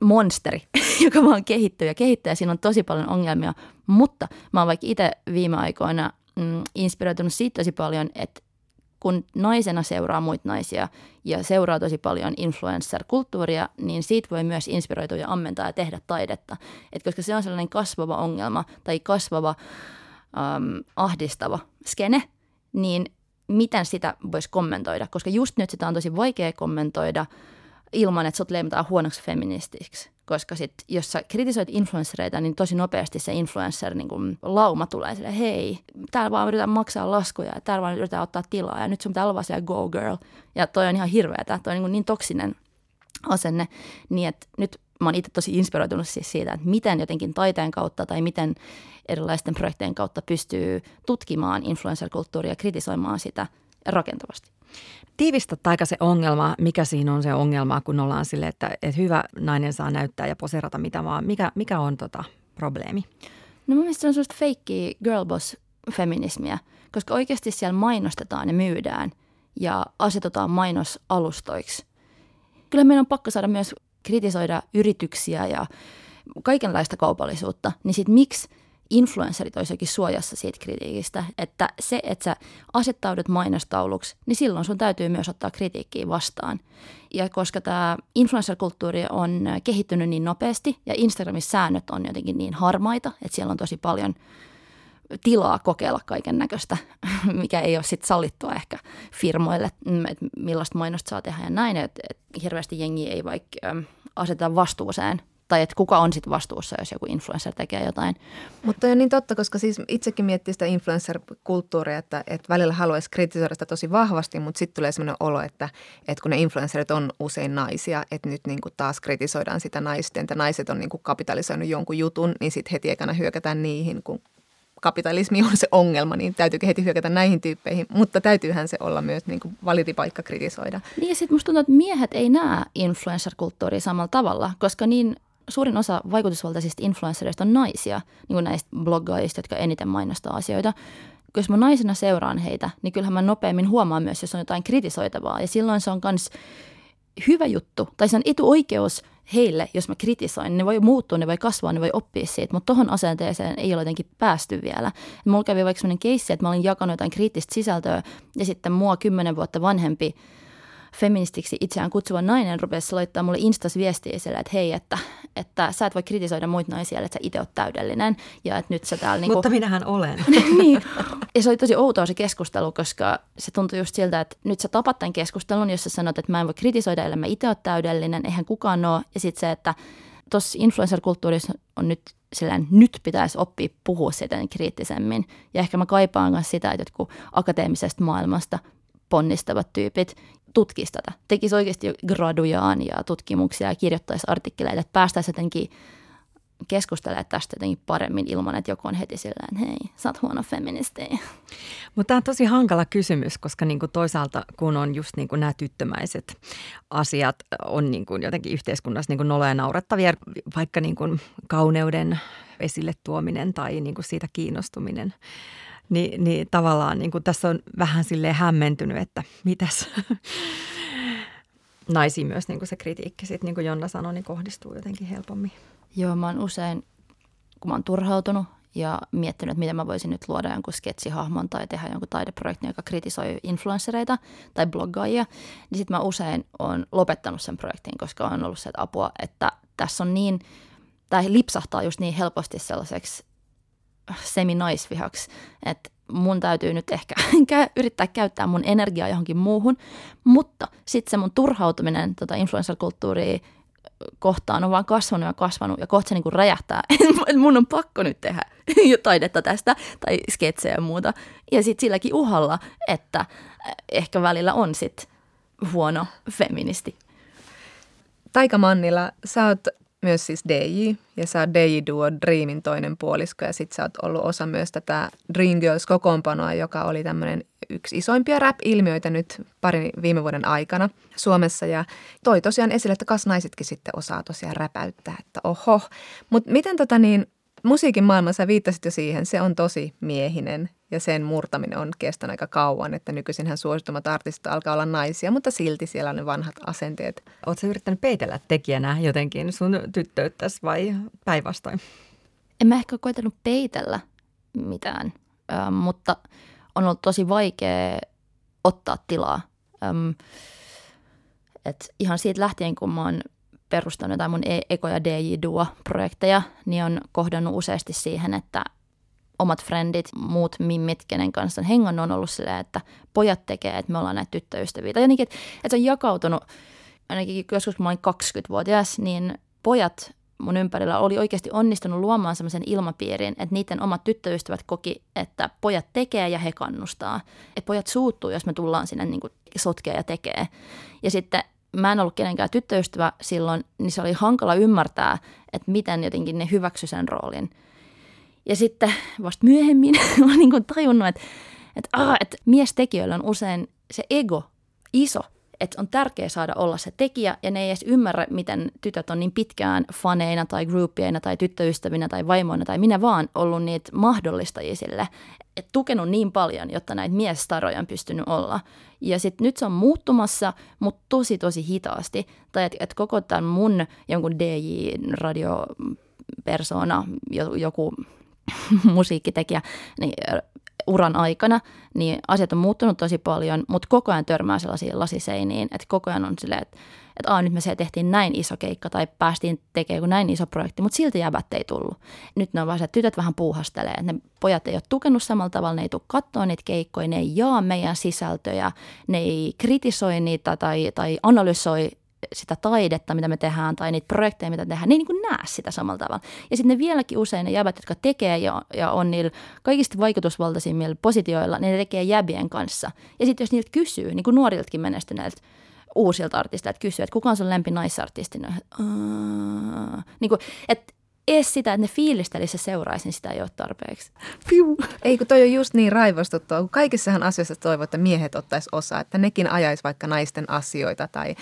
monsteri, joka vaan kehittyy ja kehittyy ja siinä on tosi paljon ongelmia. Mutta mä oon vaikka itse viime aikoina mm, inspiroitunut siitä tosi paljon, että kun naisena seuraa muita naisia ja seuraa tosi paljon influencer-kulttuuria, niin siitä voi myös inspiroitua ja ammentaa ja tehdä taidetta. Et koska se on sellainen kasvava ongelma tai kasvava äm, ahdistava skene, niin miten sitä voisi kommentoida? Koska just nyt sitä on tosi vaikea kommentoida ilman, että sut leimataan huonoksi feministiksi. Koska sit, jos sä kritisoit influenssereita, niin tosi nopeasti se influencer niin kun lauma tulee silleen, hei, täällä vaan yritetään maksaa laskuja, täällä vaan yritetään ottaa tilaa ja nyt sun pitää olla vaan siellä go girl. Ja toi on ihan hirveetä, toi on niin, niin toksinen asenne. Niin että nyt mä oon itse tosi inspiroitunut siis siitä, että miten jotenkin taiteen kautta tai miten erilaisten projektien kautta pystyy tutkimaan influencer-kulttuuria ja kritisoimaan sitä rakentavasti. Tiivistä taika se ongelma, mikä siinä on se ongelma, kun ollaan sille, että, että hyvä nainen saa näyttää ja poseerata mitä vaan. Mikä, mikä on tota probleemi? No mun mielestä se on sellaista feikkiä girlboss-feminismiä, koska oikeasti siellä mainostetaan ja myydään ja asetutaan mainosalustoiksi. Kyllä meidän on pakko saada myös kritisoida yrityksiä ja kaikenlaista kaupallisuutta, niin sit miksi influencerit olisikin suojassa siitä kritiikistä, että se, että sä asettaudut mainostauluksi, niin silloin sun täytyy myös ottaa kritiikkiä vastaan. Ja koska tämä influencer-kulttuuri on kehittynyt niin nopeasti ja Instagramissa säännöt on jotenkin niin harmaita, että siellä on tosi paljon tilaa kokeilla kaiken näköistä, mikä ei ole sitten sallittua ehkä firmoille, että millaista mainosta saa tehdä ja näin, että hirveästi jengi ei vaikka aseta vastuuseen tai että kuka on sitten vastuussa, jos joku influencer tekee jotain. Mutta on niin totta, koska siis itsekin miettii sitä influencer-kulttuuria, että, että välillä haluaisi kritisoida sitä tosi vahvasti, mutta sitten tulee sellainen olo, että, että kun ne influencerit on usein naisia, että nyt niin kuin taas kritisoidaan sitä naisten, että naiset on niin kuin kapitalisoinut jonkun jutun, niin sitten heti ekana hyökätään niihin, kun kapitalismi on se ongelma, niin täytyykin heti hyökätä näihin tyyppeihin, mutta täytyyhän se olla myös niin kuin validi paikka kritisoida. Niin ja sitten musta tuntuu, että miehet ei näe influencer-kulttuuria samalla tavalla, koska niin suurin osa vaikutusvaltaisista influenssereista on naisia, niin kuin näistä bloggaajista, jotka eniten mainostaa asioita. Jos mä naisena seuraan heitä, niin kyllähän mä nopeammin huomaan myös, jos on jotain kritisoitavaa. Ja silloin se on myös hyvä juttu, tai se on etuoikeus heille, jos mä kritisoin. Ne voi muuttua, ne voi kasvaa, ne voi oppia siitä, mutta tohon asenteeseen ei ole jotenkin päästy vielä. Mulla kävi vaikka sellainen keissi, että mä olin jakanut jotain kriittistä sisältöä, ja sitten mua kymmenen vuotta vanhempi feministiksi itseään kutsuva nainen rupesi laittaa mulle instas viestiä sillä, että hei, että, että sä et voi kritisoida muita naisia, että sä itse oot täydellinen ja että nyt sä täällä niinku mutta minähän olen. Niin. Ja se oli tosi outoa se keskustelu, koska se tuntui just siltä, että nyt sä tapat tämän keskustelun, jos sä sanot, että mä en voi kritisoida, ellei mä itse oot täydellinen, eihän kukaan ole. Ja sitten se, että tuossa influencer-kulttuurissa on nyt silleen, nyt pitäisi oppia puhua sitä kriittisemmin. Ja ehkä mä kaipaan myös sitä, että jotkut akateemisesta maailmasta ponnistavat tyypit tutkisi tätä. Tekisi oikeasti gradujaan ja tutkimuksia ja kirjoittaisi artikkeleita, että päästäisiin jotenkin keskustelemaan tästä jotenkin paremmin ilman, että joku on heti sillä, että hei, sä oot huono feministi. Mutta tämä on tosi hankala kysymys, koska niinku toisaalta kun on just niinku nämä tyttömäiset asiat, on niinku jotenkin yhteiskunnassa niinku noloja naurettavia, vaikka niinku kauneuden esille tuominen tai niinku siitä kiinnostuminen. Ni, niin tavallaan niin kuin tässä on vähän silleen hämmentynyt, että mitäs naisiin myös niin kuin se kritiikki sitten, niin kuin Jonna sanoi, niin kohdistuu jotenkin helpommin. Joo, mä oon usein, kun mä oon turhautunut ja miettinyt, että miten mä voisin nyt luoda jonkun sketsihahmon tai tehdä jonkun taideprojektin, joka kritisoi influenssereita tai bloggaajia, niin sitten mä usein oon lopettanut sen projektin, koska on ollut se että apua, että tässä on niin, tai lipsahtaa just niin helposti sellaiseksi seminaisvihaksi, että mun täytyy nyt ehkä yrittää käyttää mun energiaa johonkin muuhun, mutta sitten se mun turhautuminen tota influencer-kulttuuria kohtaan on vaan kasvanut ja kasvanut ja kohta se niin kuin räjähtää, että mun on pakko nyt tehdä taidetta tästä tai sketsejä ja muuta. Ja sitten silläkin uhalla, että ehkä välillä on sitten huono feministi. Taika Mannila, sä oot myös siis D J, ja sä oot D J Duo Dreamin toinen puolisko, ja sit sä oot ollut osa myös tätä Dream Girls-kokoonpanoa, joka oli tämmöinen yksi isoimpia rap-ilmiöitä nyt parin viime vuoden aikana Suomessa, ja toi tosiaan esille, että kas naisetkin sitten osaa tosiaan räpäyttää, että oho. Mutta miten tota niin, musiikin maailma, sä viittasit jo siihen, se on tosi miehinen ja sen murtaminen on kestänyt aika kauan, että nykyisinhän suositumat artistit alkaa olla naisia, mutta silti siellä on ne vanhat asenteet. Ootko yrittänyt peitellä tekijänä jotenkin sun tyttöyttäsi vai päinvastoin? En mä ehkä ole koetellut peitellä mitään, Ö, mutta on ollut tosi vaikea ottaa tilaa. Öm, et ihan siitä lähtien, kun mä oon perustanut jotain mun Eko ja D J Duo-projekteja, niin on kohdannut useasti siihen, että omat frendit, muut mimmit, kenen kanssa on hengannut, on ollut silleen, että pojat tekee, että me ollaan näitä tyttöystäviä. Tai jotenkin, että, että se on jakautunut, ainakin joskus kun mä olin kaksikymmentävuotias, niin pojat mun ympärillä oli oikeasti onnistunut luomaan semmoisen ilmapiirin, että niiden omat tyttöystävät koki, että pojat tekee ja he kannustaa. Että pojat suuttuu, jos me tullaan sinne niin kuin sotkea ja tekee. Ja sitten mä en ollut kenenkään tyttöystävä silloin, niin se oli hankala ymmärtää, että miten jotenkin ne hyväksy sen roolin. Ja sitten vasta myöhemmin olen niin kuin tajunnut, että, että, ah, että miestekijöillä on usein se ego iso, että on tärkeää saada olla se tekijä ja ne ei edes ymmärrä, miten tytöt on niin pitkään faneina tai groupieina tai tyttöystävinä tai vaimoina tai minä vaan ollut niitä mahdollistajia sille. Et tukenut niin paljon, jotta näitä miestaroja on pystynyt olla. Ja sitten nyt se on muuttumassa, mutta tosi tosi hitaasti. Tai että et koko tämän mun jonkun D J-radiopersona, joku musiikkitekijä, niin uran aikana, niin asiat on muuttunut tosi paljon, mutta koko ajan törmää sellaisiin lasiseiniin, että koko ajan on silleen, että, että aah, nyt me se tehtiin näin iso keikka tai päästiin tekemään näin iso projekti, mutta silti jäbät ei tullut. Nyt ne on vaan se, että tytöt vähän puuhastelee, että ne pojat ei ole tukenut samalla tavalla, ne ei tule katsoa niitä keikkoja, ne ei jaa meidän sisältöjä, ne ei kritisoi niitä tai, tai analysoi sitä taidetta, mitä me tehdään, tai niitä projekteja, mitä tehdään, ne ei niin kuin näe sitä samalla tavalla. Ja sitten ne vieläkin usein ne jäbät, jotka tekee ja, ja on niillä kaikista vaikutusvaltaisimmilla positioilla, ne tekee jäbien kanssa. Ja sitten jos niiltä kysyy, niin kuin nuoriltakin menestyneiltä uusilta artisteilta kysyy, että kuka on sun lempi naisartisti, niin kuin, että ees sitä, että ne fiilistelissä seuraisi, niin sitä ei ole tarpeeksi. Piu. Ei, kun toi on just niin raivostuttua, kun kaikissahan asioissa toivoo, että miehet ottaisi osaa, että nekin ajaisi vaikka naisten asioita tai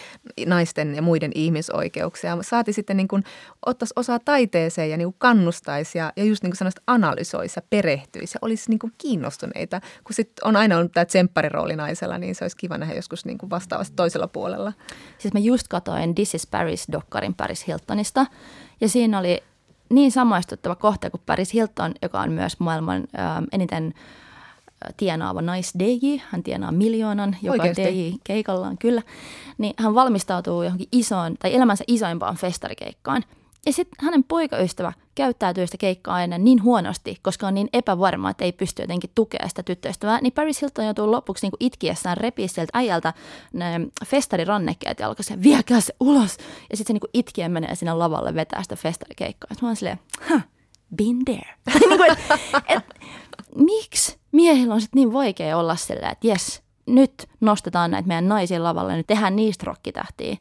naisten ja muiden ihmisoikeuksia. Saati sitten niin kuin ottaisi osaa taiteeseen ja niin kuin kannustaisi ja, ja just niin kuin sanoisi, analysoisi ja perehtyisi ja olisi niin kuin kiinnostuneita. Kun sitten on aina ollut tämä tsempparirooli naisella, niin se olisi kiva nähdä joskus niin kuin vastaavasti toisella puolella. Siis mä just katoin This is Paris-dokkarin Paris Hiltonista ja siinä oli niin samaistuttava kohta kuin Paris Hilton, joka on myös maailman äm, eniten tienaava nais-D J. Hän tienaa miljoonan, joka D J-keikallaan, kyllä. Niin hän valmistautuu johonkin isoon tai elämänsä isoimpaan festarikeikkaan. Ja sitten hänen poikaystävä käyttäytyy sitä keikkaa aina niin huonosti, koska on niin epävarma, että ei pysty jotenkin tukea sitä tyttöystävää. Niin Paris Hilton joutuu lopuksi niin kuin itkiessään repiä sieltä äijältä ne festarirannekkeet ja alkaa se, viekää se ulos. Ja sitten se niin kuin itkien menee sinne lavalle vetää sitä festarikeikkaa. Ja mä oon silleen, huh, been there. niin kuin, et, et, miksi miehillä on sitten niin vaikea olla silleen, että jes, nyt nostetaan näitä meidän naisia lavalle ja nyt tehdään niistä rokkitähtiä.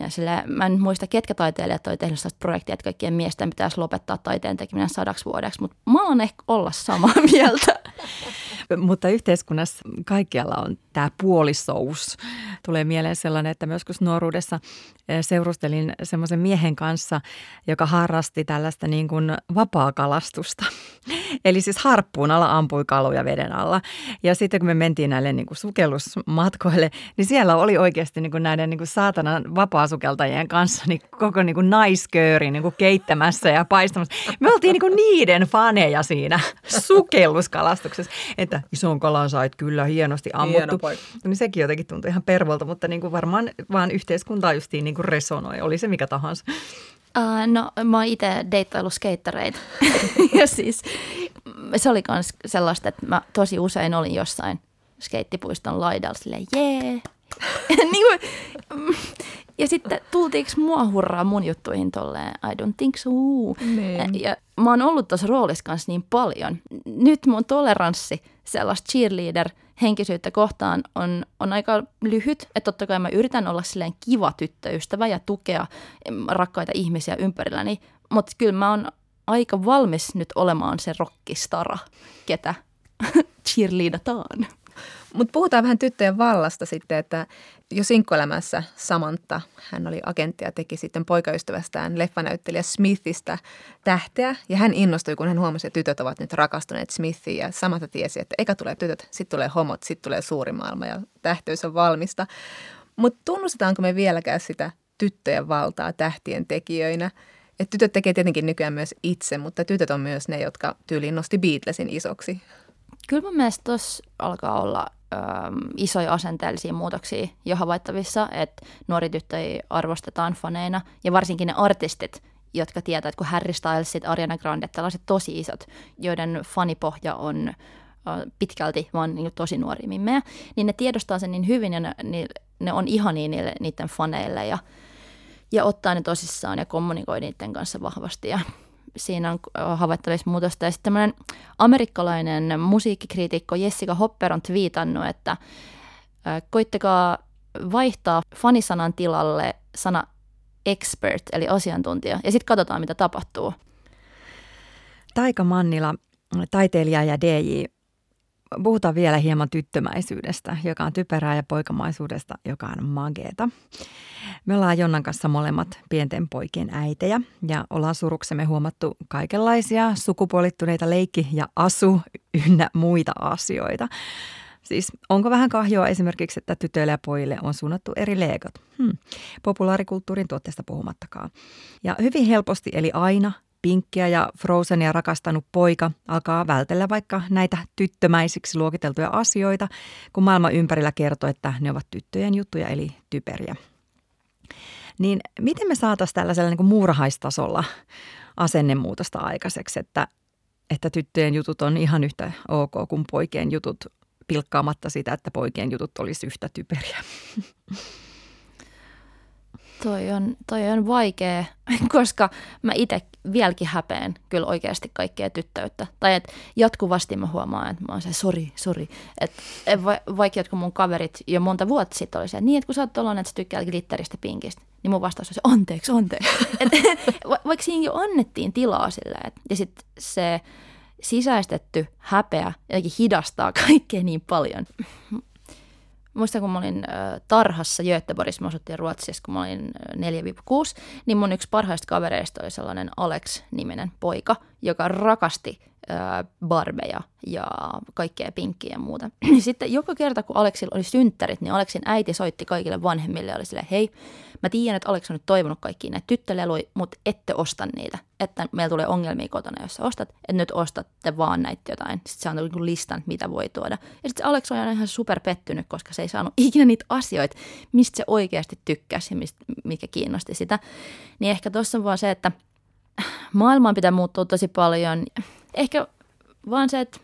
Ja sillä, mä en muista, ketkä taiteilijat oli tehnyt sellaista projektia, että kaikkien miesten pitäisi lopettaa taiteen tekeminen sadaksi vuodeksi, mutta mä oon ehkä olla samaa mieltä. Mutta yhteiskunnassa kaikkialla on tämä puolisous. Tulee mieleen sellainen, että mä joskus nuoruudessa seurustelin semmoisen miehen kanssa, joka harrasti tällaista niin kuin vapaakalastusta. Eli siis harppuun alla ampui kaluja veden alla. Ja sitten kun me mentiin näille niin kuin sukellusmatkoille, niin siellä oli oikeasti niin kuin näiden niin kuin saatanan vapaasukeltajien kanssa niin koko niin kuin naiskööri niin kuin keittämässä ja paistamassa. Me oltiin niin kuin niiden faneja siinä sukelluskalastuksessa, että ison kalan sait kyllä hienosti ammuttu. Niin sekin jotenkin tuntui ihan pervolta, mutta niin kuin varmaan vaan yhteiskuntaa justiin niin kuin resonoi, oli se mikä tahansa. Uh, no mä oon itse deittailut skeittareita ja siis se oli kans sellaista, että mä tosi usein olin jossain skeittipuiston laidalla silleen jee. niin kuin, ja sitten tultiinko mua hurraa mun juttuihin tolleen I don't think so. Mm. Ja mä oon ollut tuossa roolissa kanssa niin paljon. Nyt mun toleranssi sellaista cheerleader henkisyyttä kohtaan on, on aika lyhyt, että totta kai mä yritän olla silleen kiva tyttöystävä ja tukea rakkaita ihmisiä ympärilläni, mutta kyllä mä oon aika valmis nyt olemaan se rockistara, ketä cheerleadataan. Mutta puhutaan vähän tyttöjen vallasta sitten, että jo Sinkkuelämässä Samanta, hän oli agentti ja teki sitten poikaystävästään leffanäyttelijä Smithistä tähteä. Ja hän innostui, kun hän huomasi, että tytöt ovat nyt rakastuneet Smithiin ja Samanta tiesi, että eka tulee tytöt, sitten tulee homot, sitten tulee suuri maailma ja tähteys on valmista. Mutta tunnustetaanko me vieläkään sitä tyttöjen valtaa tähtien tekijöinä? Et tytöt tekee tietenkin nykyään myös itse, mutta tytöt on myös ne, jotka tyyliin nosti Beatlesin isoksi. Kyllä mun mielestä tuossa alkaa olla ö, isoja asenteellisia muutoksia jo havaittavissa, että nuori tyttöjä arvostetaan faneina ja varsinkin ne artistit, jotka tietää, että kun Harry Styles, Ariana Grande, tällaiset tosi isot, joiden fanipohja on ö, pitkälti vaan niin tosi nuoria mimmejä, niin ne tiedostaa sen niin hyvin ja ne, ne on ihania niille, niiden faneille ja, ja ottaa ne tosissaan ja kommunikoi niiden kanssa vahvasti ja siinä on havaittavissa muutosta. Ja sitten tämmöinen amerikkalainen musiikkikriitikko Jessica Hopper on twiitannut, että koittakaa vaihtaa fanisanan tilalle sana expert, eli asiantuntija, ja sitten katsotaan, mitä tapahtuu. Taika Mannila, taiteilija ja D J. Puhutaan vielä hieman tyttömäisyydestä, joka on typerää, ja poikamaisuudesta, joka on mageeta. Me ollaan Jonnan kanssa molemmat pienten poikien äitejä ja ollaan suruksemme huomattu kaikenlaisia sukupuolittuneita leikki- ja asu ynnä muita asioita. Siis onko vähän kahjoa esimerkiksi, että tytöille ja pojille on suunnattu eri legot? Hmm. Populaarikulttuurin tuotteesta puhumattakaan. Ja hyvin helposti, eli aina Pinkkiä ja Frozenia rakastanut poika alkaa vältellä vaikka näitä tyttömäisiksi luokiteltuja asioita, kun maailma ympärillä kertoo, että ne ovat tyttöjen juttuja, eli typeriä. Niin miten me saataisiin tällaisella niin kuin muurahaistasolla asennemuutosta aikaiseksi, että, että tyttöjen jutut on ihan yhtä ok kuin poikien jutut, pilkkaamatta sitä, että poikien jutut olisi yhtä typeriä? Toi on, toi on vaikea, koska mä itse vieläkin häpeen kyllä oikeasti kaikkea tyttöyttä. Tai että jatkuvasti mä huomaan, että mä oon se sori, sori. Että vaikka jotkut mun kaverit jo monta vuotta sitten oli se, että niin, että kun sä oot tollainen, että sä tykkää glitteristä pinkistä, niin mun vastaus on se, anteeksi, anteeksi. Va- vaikka siinä jo annettiin tilaa silleen. Ja sitten se sisäistetty häpeä jotenkin hidastaa kaikkea niin paljon. Muistan, kun mä olin tarhassa Göteborgissa, mä asuttiin Ruotsissa, kun mä olin neljä kuusi, niin mun yksi parhaista kavereista oli sellainen Alex-niminen poika, joka rakasti barbeja ja kaikkea pinkkiä ja muuta. Sitten joka kerta, kun Alexilla oli synttärit, niin Alexin äiti soitti kaikille vanhemmille ja oli silleen, hei, mä tiedän, että Alex on nyt toivonut kaikkia näitä tyttöleluja, mutta ette osta niitä. Että meillä tulee ongelmia kotona, jos sä ostat, että nyt ostatte vaan näitä jotain. Sitten se on tullut listan, mitä voi tuoda. Ja sitten Alex on ihan super pettynyt, koska se ei saanut ikinä niitä asioita, mistä se oikeasti tykkäsi ja mistä, mikä kiinnosti sitä. Niin ehkä tuossa on vaan se, että maailmaan pitää muuttua tosi paljon. Ehkä vaan se, että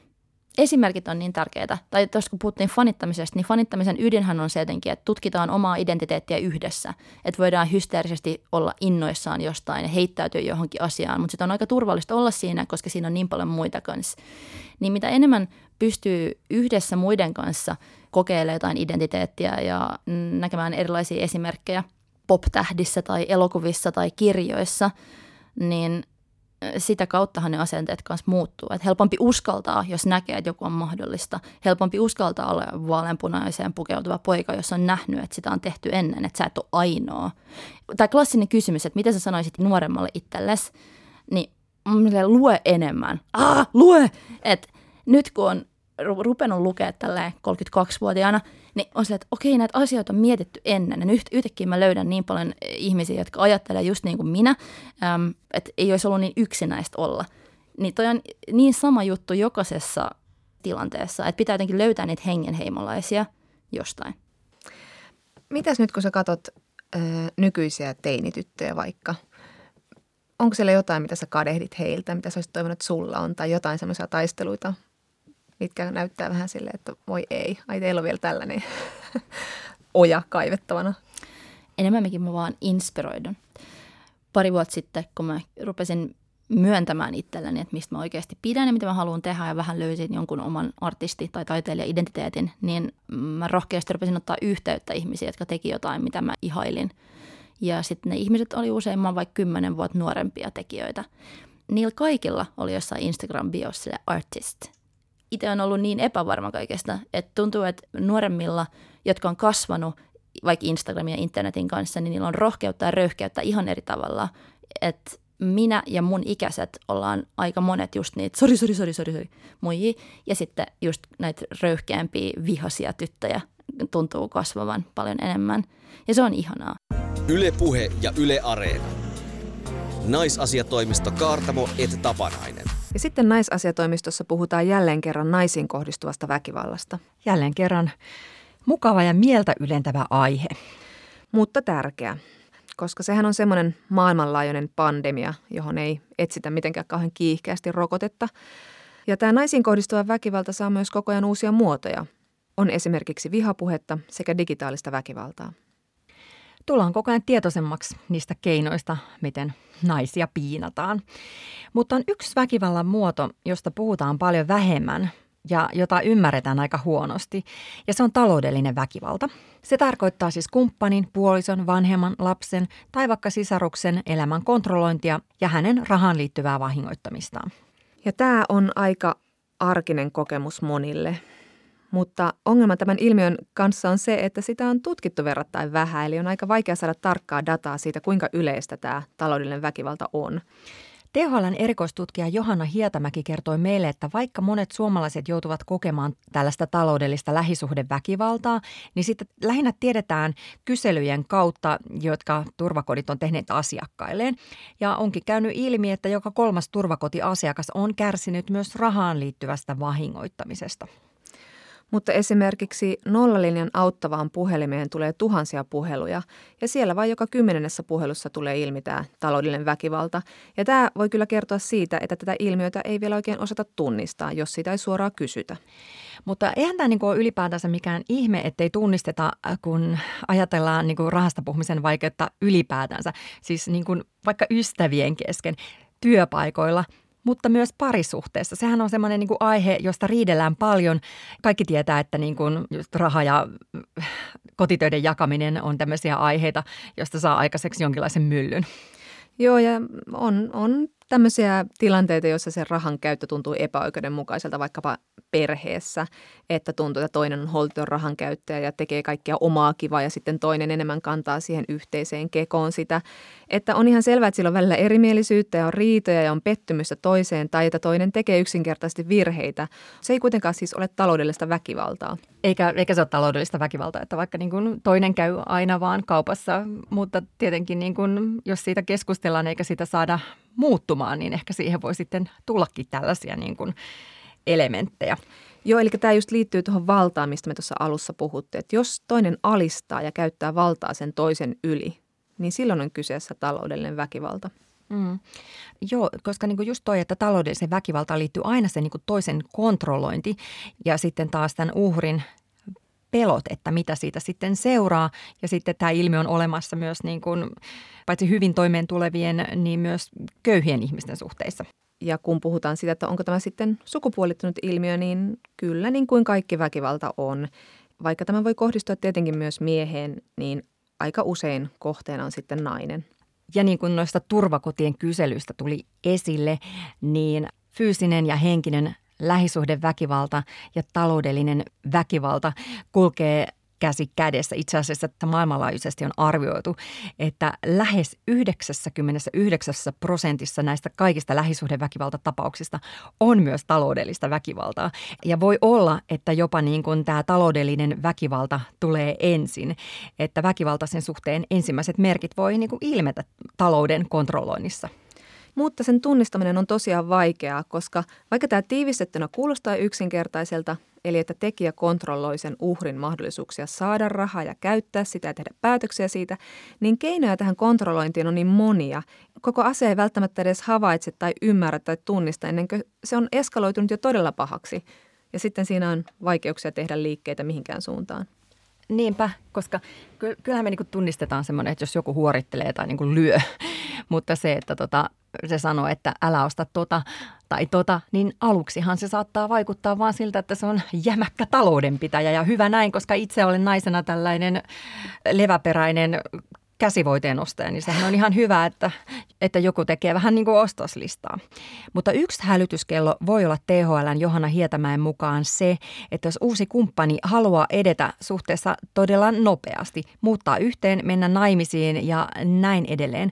esimerkit on niin tärkeitä. Tai tuossa kun puhuttiin fanittamisesta, niin fanittamisen ydinhän on se jotenkin, että tutkitaan omaa identiteettiä yhdessä. Että voidaan hysteerisesti olla innoissaan jostain ja heittäytyä johonkin asiaan. Mutta sitten on aika turvallista olla siinä, koska siinä on niin paljon muita kanssa. Niin mitä enemmän pystyy yhdessä muiden kanssa kokeilemaan jotain identiteettiä ja näkemään erilaisia esimerkkejä pop-tähdissä tai elokuvissa tai kirjoissa, niin sitä kauttahan ne asenteet kanssa muuttuu. Et helpompi uskaltaa, jos näkee, että joku on mahdollista. Helpompi uskaltaa olla vaaleanpunaiseen pukeutuva poika, jos on nähnyt, että sitä on tehty ennen, että sä et ole ainoa. Tämä klassinen kysymys, että mitä sä sanoisit nuoremmalle itsellesi, niin lue enemmän. Ah, lue! Et nyt kun on rupenut lukea tälleen kolmekymmentäkaksivuotiaana, niin on se, että okei, näitä asioita on mietitty ennen. Ja yhtäkkiä mä löydän niin paljon ihmisiä, jotka ajattelee just niin kuin minä, että ei olisi ollut niin yksinäistä olla. Niin toi on niin sama juttu jokaisessa tilanteessa, että pitää jotenkin löytää niitä hengenheimolaisia jostain. Mitäs nyt, kun sä katot äh, nykyisiä teinityttöjä vaikka? Onko siellä jotain, mitä sä kadehdit heiltä, mitä sä olisit toivonut, että sulla on, tai jotain semmoisia taisteluita, mitkä näyttää vähän silleen, että voi ei, ai teillä on vielä tällainen oja kaivettavana. Enemmänkin mä vaan inspiroidun. Pari vuotta sitten, kun mä rupesin myöntämään itselleni, että mistä mä oikeasti pidän ja mitä mä haluan tehdä ja vähän löysin jonkun oman artisti- tai taiteilija-identiteetin, niin mä rohkeasti rupesin ottaa yhteyttä ihmisiä, jotka teki jotain, mitä mä ihailin. Ja sitten ne ihmiset oli useimman vaikka kymmenen vuotta nuorempia tekijöitä. Niillä kaikilla oli jossain Instagram-biossa artist. itse on ollut niin epävarma kaikesta, että tuntuu, että nuoremmilla, jotka on kasvanut vaikka Instagramin ja internetin kanssa, niin niillä on rohkeutta ja röyhkeyttä ihan eri tavalla. Että minä ja mun ikäiset ollaan aika monet just niitä sori, sori, sori, sori, sori, muijia. Ja sitten just näitä röyhkeämpiä vihaisia tyttöjä tuntuu kasvavan paljon enemmän. Ja se on ihanaa. Yle Puhe ja Yle Areena. Naisasiatoimisto Kaartamo et Tapanainen. Ja sitten naisasiatoimistossa puhutaan jälleen kerran naisiin kohdistuvasta väkivallasta. Jälleen kerran mukava ja mieltä ylentävä aihe. Mutta tärkeä, koska sehän on semmoinen maailmanlaajuinen pandemia, johon ei etsitä mitenkään kauhean kiihkeästi rokotetta. Ja tämä naisiin kohdistuva väkivalta saa myös koko ajan uusia muotoja. On esimerkiksi vihapuhetta sekä digitaalista väkivaltaa. Tullaan koko ajan tietoisemmaksi niistä keinoista, miten naisia piinataan. Mutta on yksi väkivallan muoto, josta puhutaan paljon vähemmän ja jota ymmärretään aika huonosti. Ja se on taloudellinen väkivalta. Se tarkoittaa siis kumppanin, puolison, vanhemman, lapsen tai vaikka sisaruksen elämän kontrollointia ja hänen rahaan liittyvää vahingoittamistaan. Ja tämä on aika arkinen kokemus monille. Mutta ongelma tämän ilmiön kanssa on se, että sitä on tutkittu verrattain vähän, eli on aika vaikea saada tarkkaa dataa siitä, kuinka yleistä tämä taloudellinen väkivalta on. T H L:n erikoistutkija Johanna Hietämäki kertoi meille, että vaikka monet suomalaiset joutuvat kokemaan tällaista taloudellista lähisuhdeväkivaltaa, niin sitten lähinnä tiedetään kyselyjen kautta, jotka turvakodit on tehneet asiakkailleen. Ja onkin käynyt ilmi, että joka kolmas turvakotiasiakas on kärsinyt myös rahaan liittyvästä vahingoittamisesta. Mutta esimerkiksi Nollalinjan auttavaan puhelimeen tulee tuhansia puheluja ja siellä vain joka kymmenennessä puhelussa tulee ilmi tämä taloudellinen väkivalta. Ja tämä voi kyllä kertoa siitä, että tätä ilmiötä ei vielä oikein osata tunnistaa, jos sitä ei suoraan kysytä. Mutta eihän tämä niin kuin ole ylipäätänsä mikään ihme, ettei tunnisteta, kun ajatellaan niin kuin rahasta puhumisen vaikeutta ylipäätänsä. Siis niin kuin vaikka ystävien kesken, työpaikoilla. Mutta myös parisuhteessa. Sehän on semmoinen niin kuin aihe, josta riidellään paljon. Kaikki tietää, että niin kuin just raha ja kotitöiden jakaminen on tämmöisiä aiheita, josta saa aikaiseksi jonkinlaisen myllyn. Joo, ja on, on tämmöisiä tilanteita, joissa se rahan käyttö tuntuu epäoikeudenmukaiselta vaikkapa perheessä, että tuntuu, että toinen on holtiton rahan käyttäjä ja tekee kaikkea omaa kivaa ja sitten toinen enemmän kantaa siihen yhteiseen kekoon sitä. Että on ihan selvää, että sillä on välillä erimielisyyttä ja on riitoja ja on pettymystä toiseen tai että toinen tekee yksinkertaisesti virheitä. Se ei kuitenkaan siis ole taloudellista väkivaltaa. Eikä, eikä se ole taloudellista väkivaltaa, että vaikka niin kuin toinen käy aina vaan kaupassa, mutta tietenkin niin kuin, jos siitä keskustellaan eikä sitä saada muuttumaan, niin ehkä siihen voi sitten tullakin tällaisia niin kuin elementtejä. Joo, eli tämä just liittyy tuohon valtaan, mistä me tuossa alussa puhuttiin, että jos toinen alistaa ja käyttää valtaa sen toisen yli, niin silloin on kyseessä taloudellinen väkivalta. Mm. Joo, koska niinku just toi, että taloudelliseen väkivaltaan liittyy aina se niinku toisen kontrollointi ja sitten taas tämän uhrin pelot, että mitä siitä sitten seuraa. Ja sitten tämä ilmiö on olemassa myös niin kuin, paitsi hyvin toimeentulevien, niin myös köyhien ihmisten suhteissa. Ja kun puhutaan siitä, että onko tämä sitten sukupuolittunut ilmiö, niin kyllä niin kuin kaikki väkivalta on. Vaikka tämä voi kohdistua tietenkin myös mieheen, niin aika usein kohteena on sitten nainen. Ja niin kuin noista turvakotien kyselyistä tuli esille, niin fyysinen ja henkinen lähisuhdeväkivalta ja taloudellinen väkivalta kulkee käsi kädessä. Itse asiassa, että maailmanlaajuisesti on arvioitu, että lähes yhdeksänkymmentäyhdeksän prosentissa näistä kaikista lähisuhdeväkivaltatapauksista on myös taloudellista väkivaltaa. Ja voi olla, että jopa niin kuin tämä taloudellinen väkivalta tulee ensin, että väkivalta sen suhteen ensimmäiset merkit voi niin kuin ilmetä talouden kontrolloinnissa. Mutta sen tunnistaminen on tosiaan vaikeaa, koska vaikka tämä tiivistettynä kuulostaa yksinkertaiselta, eli että tekijä kontrolloi sen uhrin mahdollisuuksia saada rahaa ja käyttää sitä ja tehdä päätöksiä siitä, niin keinoja tähän kontrollointiin on niin monia. Koko asia ei välttämättä edes havaitse tai ymmärrä tai tunnista ennen kuin se on eskaloitunut jo todella pahaksi. Ja sitten siinä on vaikeuksia tehdä liikkeitä mihinkään suuntaan. Niinpä, koska kyllähän me niinku tunnistetaan semmoinen, että jos joku huorittelee tai niinku lyö, mutta se, että tota, se sanoo, että älä osta tota tai tota, niin aluksihan se saattaa vaikuttaa vaan siltä, että se on jämäkkä taloudenpitäjä ja hyvä näin, koska itse olen naisena tällainen leväperäinen käsivoiteen ostaja, niin sehän on ihan hyvä, että, että joku tekee vähän niin kuin ostoslistaa. Mutta yksi hälytyskello voi olla T H L:n Johanna Hietämäen mukaan se, että jos uusi kumppani haluaa edetä suhteessa todella nopeasti, muuttaa yhteen, mennä naimisiin ja näin edelleen.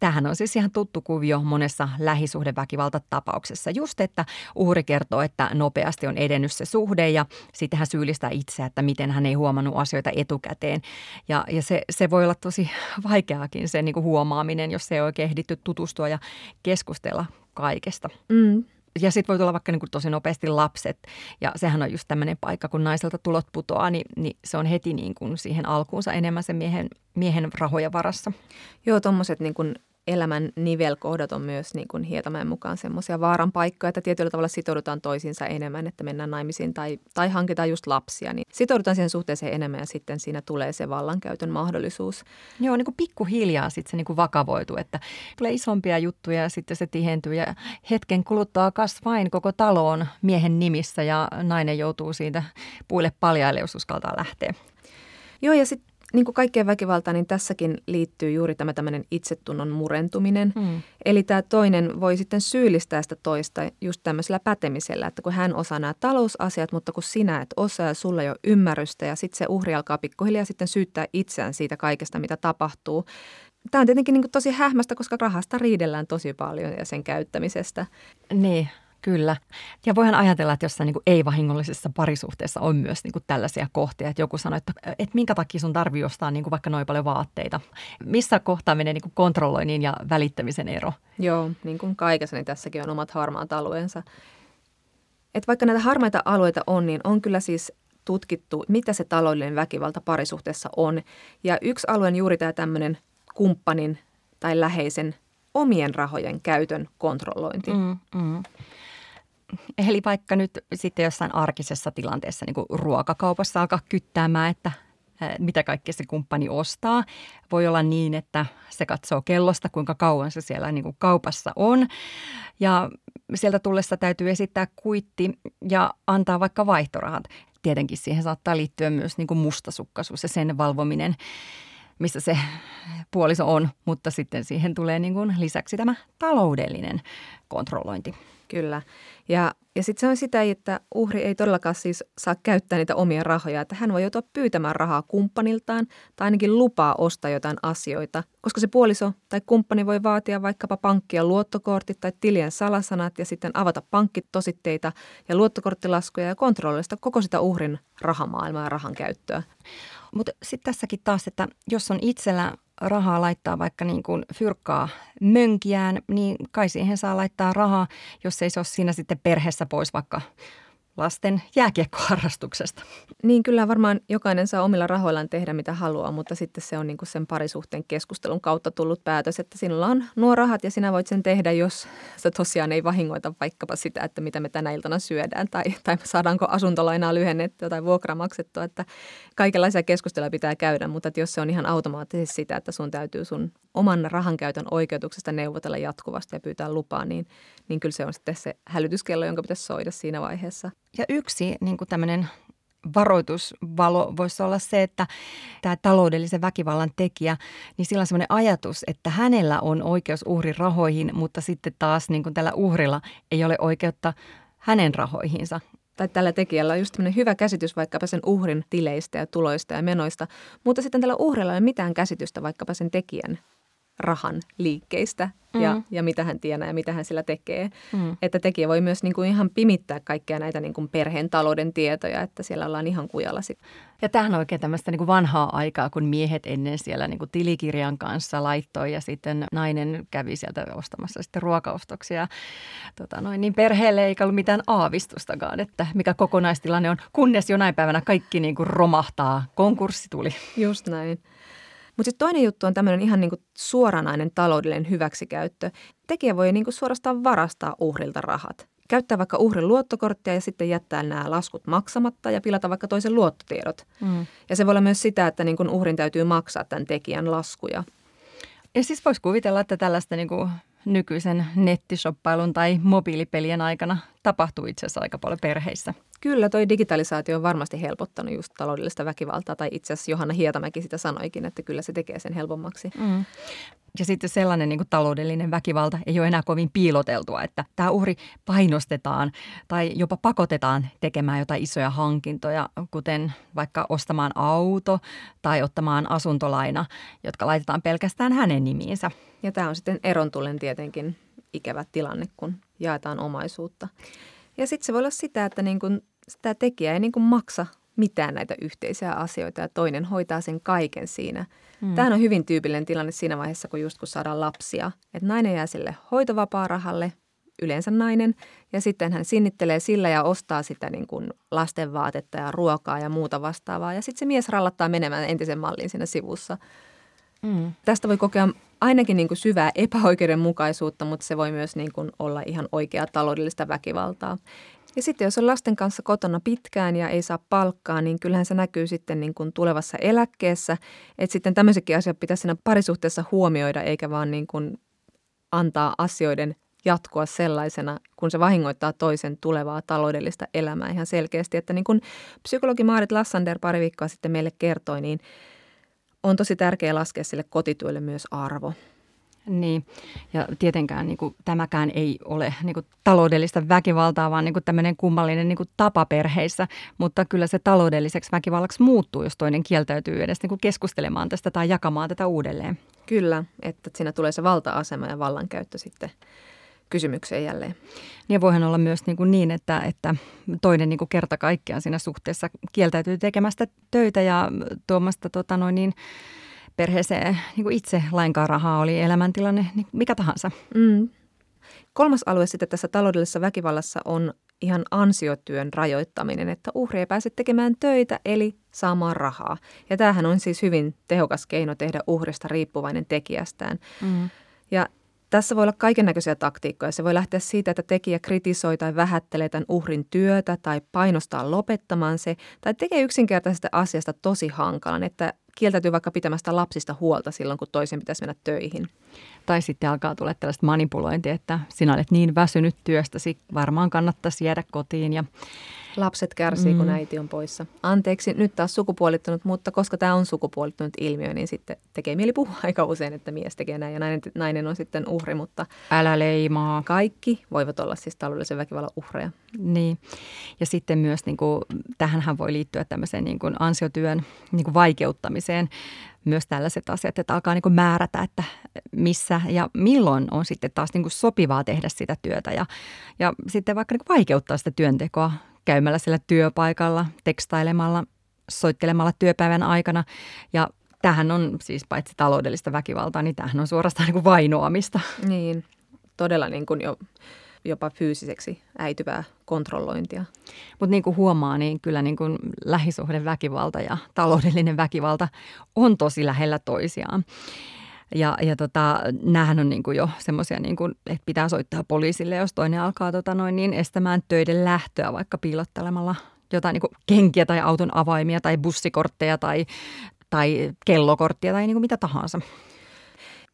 Tämähän on siis ihan tuttu kuvio monessa lähisuhdeväkivaltatapauksessa. Just, että uhri kertoo, että nopeasti on edennyt se suhde ja sitten hän syyllistää itseä, että miten hän ei huomannut asioita etukäteen. Ja, ja se, se voi olla tosi vaikeaakin se niin kuin huomaaminen, jos se ei oikein ehditty tutustua ja keskustella kaikesta. Mm. Ja sitten voi tulla vaikka niin kuin tosi nopeasti lapset. Ja sehän on just tämmöinen paikka, kun naiselta tulot putoaa, niin, niin se on heti niin kuin siihen alkuunsa enemmän se miehen, miehen rahoja varassa. Joo, tommoset niin kuin elämän nivelkohdat on myös niin kuin Hietämäen mukaan semmoisia vaaran paikkoja, että tietyllä tavalla sitoudutaan toisiinsa enemmän, että mennään naimisiin tai, tai hankitaan just lapsia. Niin sitoudutaan siihen suhteeseen enemmän ja sitten siinä tulee se vallankäytön mahdollisuus. Joo, niin kuin pikkuhiljaa sitten se niin kuin vakavoituu, että tulee isompia juttuja ja sitten se tihentyy ja hetken kuluttaa kasvain koko taloon miehen nimissä ja nainen joutuu siitä puille paljaille, jos uskaltaa lähteä. Joo, ja sitten niin kuin kaikkeen väkivaltaan, niin tässäkin liittyy juuri tämä tämmöinen itsetunnon murentuminen. Mm. Eli tämä toinen voi sitten syyllistää sitä toista just tämmöisellä pätemisellä, että kun hän osaa nämä talousasiat, mutta kun sinä et osaa ja sulla ei ole ymmärrystä ja sitten se uhri alkaa pikkuhiljaa sitten syyttää itseään siitä kaikesta, mitä tapahtuu. Tämä on tietenkin niin kuin tosi hähmästä, koska rahasta riidellään tosi paljon ja sen käyttämisestä. Niin. Kyllä. Ja voihan ajatella, että jossain niin ei-vahingollisessa parisuhteessa on myös niin tällaisia kohtia, että joku sanoo, että, että minkä takia sun tarvii ostaa niin vaikka noin paljon vaatteita. Missä kohtaa menee niin kontrolloinnin ja välittämisen ero? Joo, niin kuin kaikessa, niin tässäkin on omat harmaat alueensa. Et vaikka näitä harmaita alueita on, niin on kyllä siis tutkittu, mitä se taloudellinen väkivalta parisuhteessa on. Ja yksi alue on juuri tämä tämmöinen kumppanin tai läheisen omien rahojen käytön kontrollointi. Mm, mm. Eli vaikka nyt sitten jossain arkisessa tilanteessa niin kuin ruokakaupassa alkaa kyttäämään, että mitä kaikkea se kumppani ostaa. Voi olla niin, että se katsoo kellosta, kuinka kauan se siellä niin kuin kaupassa on. Ja sieltä tullessa täytyy esittää kuitti ja antaa vaikka vaihtorahat. Tietenkin siihen saattaa liittyä myös niin kuin mustasukkaisuus ja sen valvominen, missä se puoliso on, mutta sitten siihen tulee niin kuin lisäksi tämä taloudellinen kontrollointi. Kyllä. Ja, ja sitten se on sitä, että uhri ei todellakaan siis saa käyttää niitä omia rahoja, että hän voi joutua pyytämään rahaa kumppaniltaan tai ainakin lupaa ostaa jotain asioita, koska se puoliso tai kumppani voi vaatia vaikkapa pankkien luottokortit tai tilien salasanat ja sitten avata pankkitositteita ja luottokorttilaskuja ja kontrolloista koko sitä uhrin rahamaailmaa ja rahan käyttöä. Mutta sitten tässäkin taas, että jos on itsellä rahaa laittaa vaikka niin kuin fyrkkaa mönkiään, niin kai siihen saa laittaa rahaa, jos ei se ole siinä sitten perheessä pois vaikka lasten jääkiekkoharrastuksesta. Niin kyllä varmaan jokainen saa omilla rahoillaan tehdä mitä haluaa, mutta sitten se on niin kuin sen parisuhteen keskustelun kautta tullut päätös, että sinulla on nuo rahat ja sinä voit sen tehdä, jos sä tosiaan ei vahingoita vaikkapa sitä, että mitä me tänä iltana syödään tai, tai saadaanko asuntolainaa lyhennettyä tai vuokra maksettua, että kaikenlaisia keskusteluja pitää käydä, mutta että jos se on ihan automaattisesti sitä, että sun täytyy sun oman rahankäytön oikeutuksesta neuvotella jatkuvasti ja pyytää lupaa, niin, niin kyllä se on sitten se hälytyskello, jonka pitäisi soida siinä vaiheessa. Ja yksi niin kuin tämmöinen varoitusvalo voisi olla se, että tämä taloudellisen väkivallan tekijä, niin sillä on semmoinen ajatus, että hänellä on oikeus uhrin rahoihin, mutta sitten taas niin kuin tällä uhrilla ei ole oikeutta hänen rahoihinsa. Tai tällä tekijällä on just tämmöinen hyvä käsitys vaikkapa sen uhrin tileistä ja tuloista ja menoista, mutta sitten tällä uhrilla ei ole mitään käsitystä vaikkapa sen tekijän rahan liikkeistä ja, mm. ja mitä hän tienaa ja mitä hän sillä tekee. Mm. Että tekijä voi myös niin kuin ihan pimittää kaikkia näitä niin kuin perheen talouden tietoja, että siellä ollaan ihan kujalla sitten. Ja tämähän on oikein tämmöistä niin kuin vanhaa aikaa, kun miehet ennen siellä niin kuin tilikirjan kanssa laittoi ja sitten nainen kävi sieltä ostamassa sitten ruokaostoksia. Tota noin, niin perheelle ei ollut mitään aavistustakaan, että mikä kokonaistilanne on, kunnes jonain päivänä kaikki niin kuin romahtaa. Konkurssi tuli. Just näin. Mutta sitten toinen juttu on tämmöinen ihan niinku suoranainen taloudellinen hyväksikäyttö. Tekijä voi niinku suorastaan varastaa uhrilta rahat. Käyttää vaikka uhrin luottokorttia ja sitten jättää nämä laskut maksamatta ja pilata vaikka toisen luottotiedot. Mm. Ja se voi olla myös sitä, että niinku uhrin täytyy maksaa tämän tekijän laskuja. Ja siis voisi kuvitella, että tällaista niinku nykyisen nettisoppailun tai mobiilipelien aikana tapahtuu itse asiassa aika paljon perheissä. Kyllä, toi digitalisaatio on varmasti helpottanut just taloudellista väkivaltaa, tai itse asiassa Johanna Hietämäki sitä sanoikin, että kyllä se tekee sen helpommaksi. Mm. Ja sitten sellainen niin kuin taloudellinen väkivalta ei ole enää kovin piiloteltua, että tämä uhri painostetaan tai jopa pakotetaan tekemään jotain isoja hankintoja, kuten vaikka ostamaan auto tai ottamaan asuntolaina, jotka laitetaan pelkästään hänen nimiinsä. Ja tämä on sitten eron tullen tietenkin ikävä tilanne, kun jaetaan omaisuutta. Ja sitten se voi olla sitä, että niin kun sitä tekijä ei niin kun maksa mitään näitä yhteisiä asioita ja toinen hoitaa sen kaiken siinä. Mm. Tämähän on hyvin tyypillinen tilanne siinä vaiheessa, kun just kun saadaan lapsia. Että nainen jää sille hoitovapaarahalle, yleensä nainen, ja sitten hän sinnittelee sillä ja ostaa sitä niin kuin lasten vaatetta ja ruokaa ja muuta vastaavaa. Ja sitten se mies rallattaa menemään entisen mallin siinä sivussa. Mm. Tästä voi kokea ainakin niin kuin syvää epäoikeudenmukaisuutta, mutta se voi myös niin kuin olla ihan oikeaa taloudellista väkivaltaa. Ja sitten jos on lasten kanssa kotona pitkään ja ei saa palkkaa, niin kyllähän se näkyy sitten niin kuin tulevassa eläkkeessä. Että sitten tämmöisetkin asiat pitäisi siinä parisuhteessa huomioida, eikä vaan niin kuin antaa asioiden jatkua sellaisena, kun se vahingoittaa toisen tulevaa taloudellista elämää ihan selkeästi. Että niin kuin psykologi Maarit Lassander pari viikkoa sitten meille kertoi, niin on tosi tärkeää laskea sille kotityölle myös arvo. Niin, ja tietenkään niin kuin, tämäkään ei ole niin kuin, taloudellista väkivaltaa, vaan niin kuin, tämmöinen kummallinen niin kuin, tapa perheissä, mutta kyllä se taloudelliseksi väkivallaksi muuttuu, jos toinen kieltäytyy edes niin kuin, keskustelemaan tästä tai jakamaan tätä uudelleen. Kyllä, että siinä tulee se valta-asema ja vallankäyttö sitten kysymykseen jälleen. Ja voihan olla myös niin, kuin niin että, että toinen niin kuin kerta kaikkiaan siinä suhteessa kieltäytyy tekemästä töitä ja tuomasta tota noin niin, perheeseen niin kuin itse lainkaan rahaa, oli elämäntilanne niin mikä tahansa. Mm. Kolmas alue sitten tässä taloudellisessa väkivallassa on ihan ansiotyön rajoittaminen, että uhri ei pääse tekemään töitä eli saamaan rahaa. Ja tämähän on siis hyvin tehokas keino tehdä uhrista riippuvainen tekijästään. Mm. Ja tässä voi olla kaikennäköisiä taktiikkoja. Se voi lähteä siitä, että tekijä kritisoi tai vähättelee tämän uhrin työtä tai painostaa lopettamaan se. Tai tekee yksinkertaisesta asiasta tosi hankalan, että kieltäytyy vaikka pitämästä lapsista huolta silloin, kun toisen pitäisi mennä töihin. Tai sitten alkaa tulla tällaista manipulointia, että sinä olet niin väsynyt työstäsi, varmaan kannattaisi jäädä kotiin. Ja lapset kärsii, mm. kun äiti on poissa. Anteeksi, nyt taas sukupuolittunut, mutta koska tämä on sukupuolittunut ilmiö, niin sitten tekee mieli puhua aika usein, että mies tekee näin ja nainen, nainen on sitten uhri, mutta älä leimaa. Kaikki voivat olla siis taloudellisen väkivallan uhreja. Niin, ja sitten myös niin kuin, tähänhän voi liittyä tämmöiseen niin kuin ansiotyön niin kuin vaikeuttamiseen. Myös tällaiset asiat, että alkaa niin kuin määrätä, että missä ja milloin on sitten taas niin kuin sopivaa tehdä sitä työtä ja, ja sitten vaikka niin kuin vaikeuttaa sitä työntekoa käymällä siellä työpaikalla, tekstailemalla, soittelemalla työpäivän aikana. Ja tämähän on siis paitsi taloudellista väkivaltaa, niin tämähän on suorastaan niin kuin vainoamista. Niin, todella niin kuin jo, jopa fyysiseksi äityvää kontrollointia. Mutta niin kuin huomaa, niin kyllä niin kuin lähisuhdeväkivalta ja taloudellinen väkivalta on tosi lähellä toisiaan. Ja, ja tota, näähän on niin kuin jo semmoisia, niin kuin, että pitää soittaa poliisille, jos toinen alkaa tota noin, niin estämään töiden lähtöä vaikka piilottelemalla jotain niin kuin kenkiä tai auton avaimia tai bussikortteja tai, tai kellokorttia tai niin kuin mitä tahansa.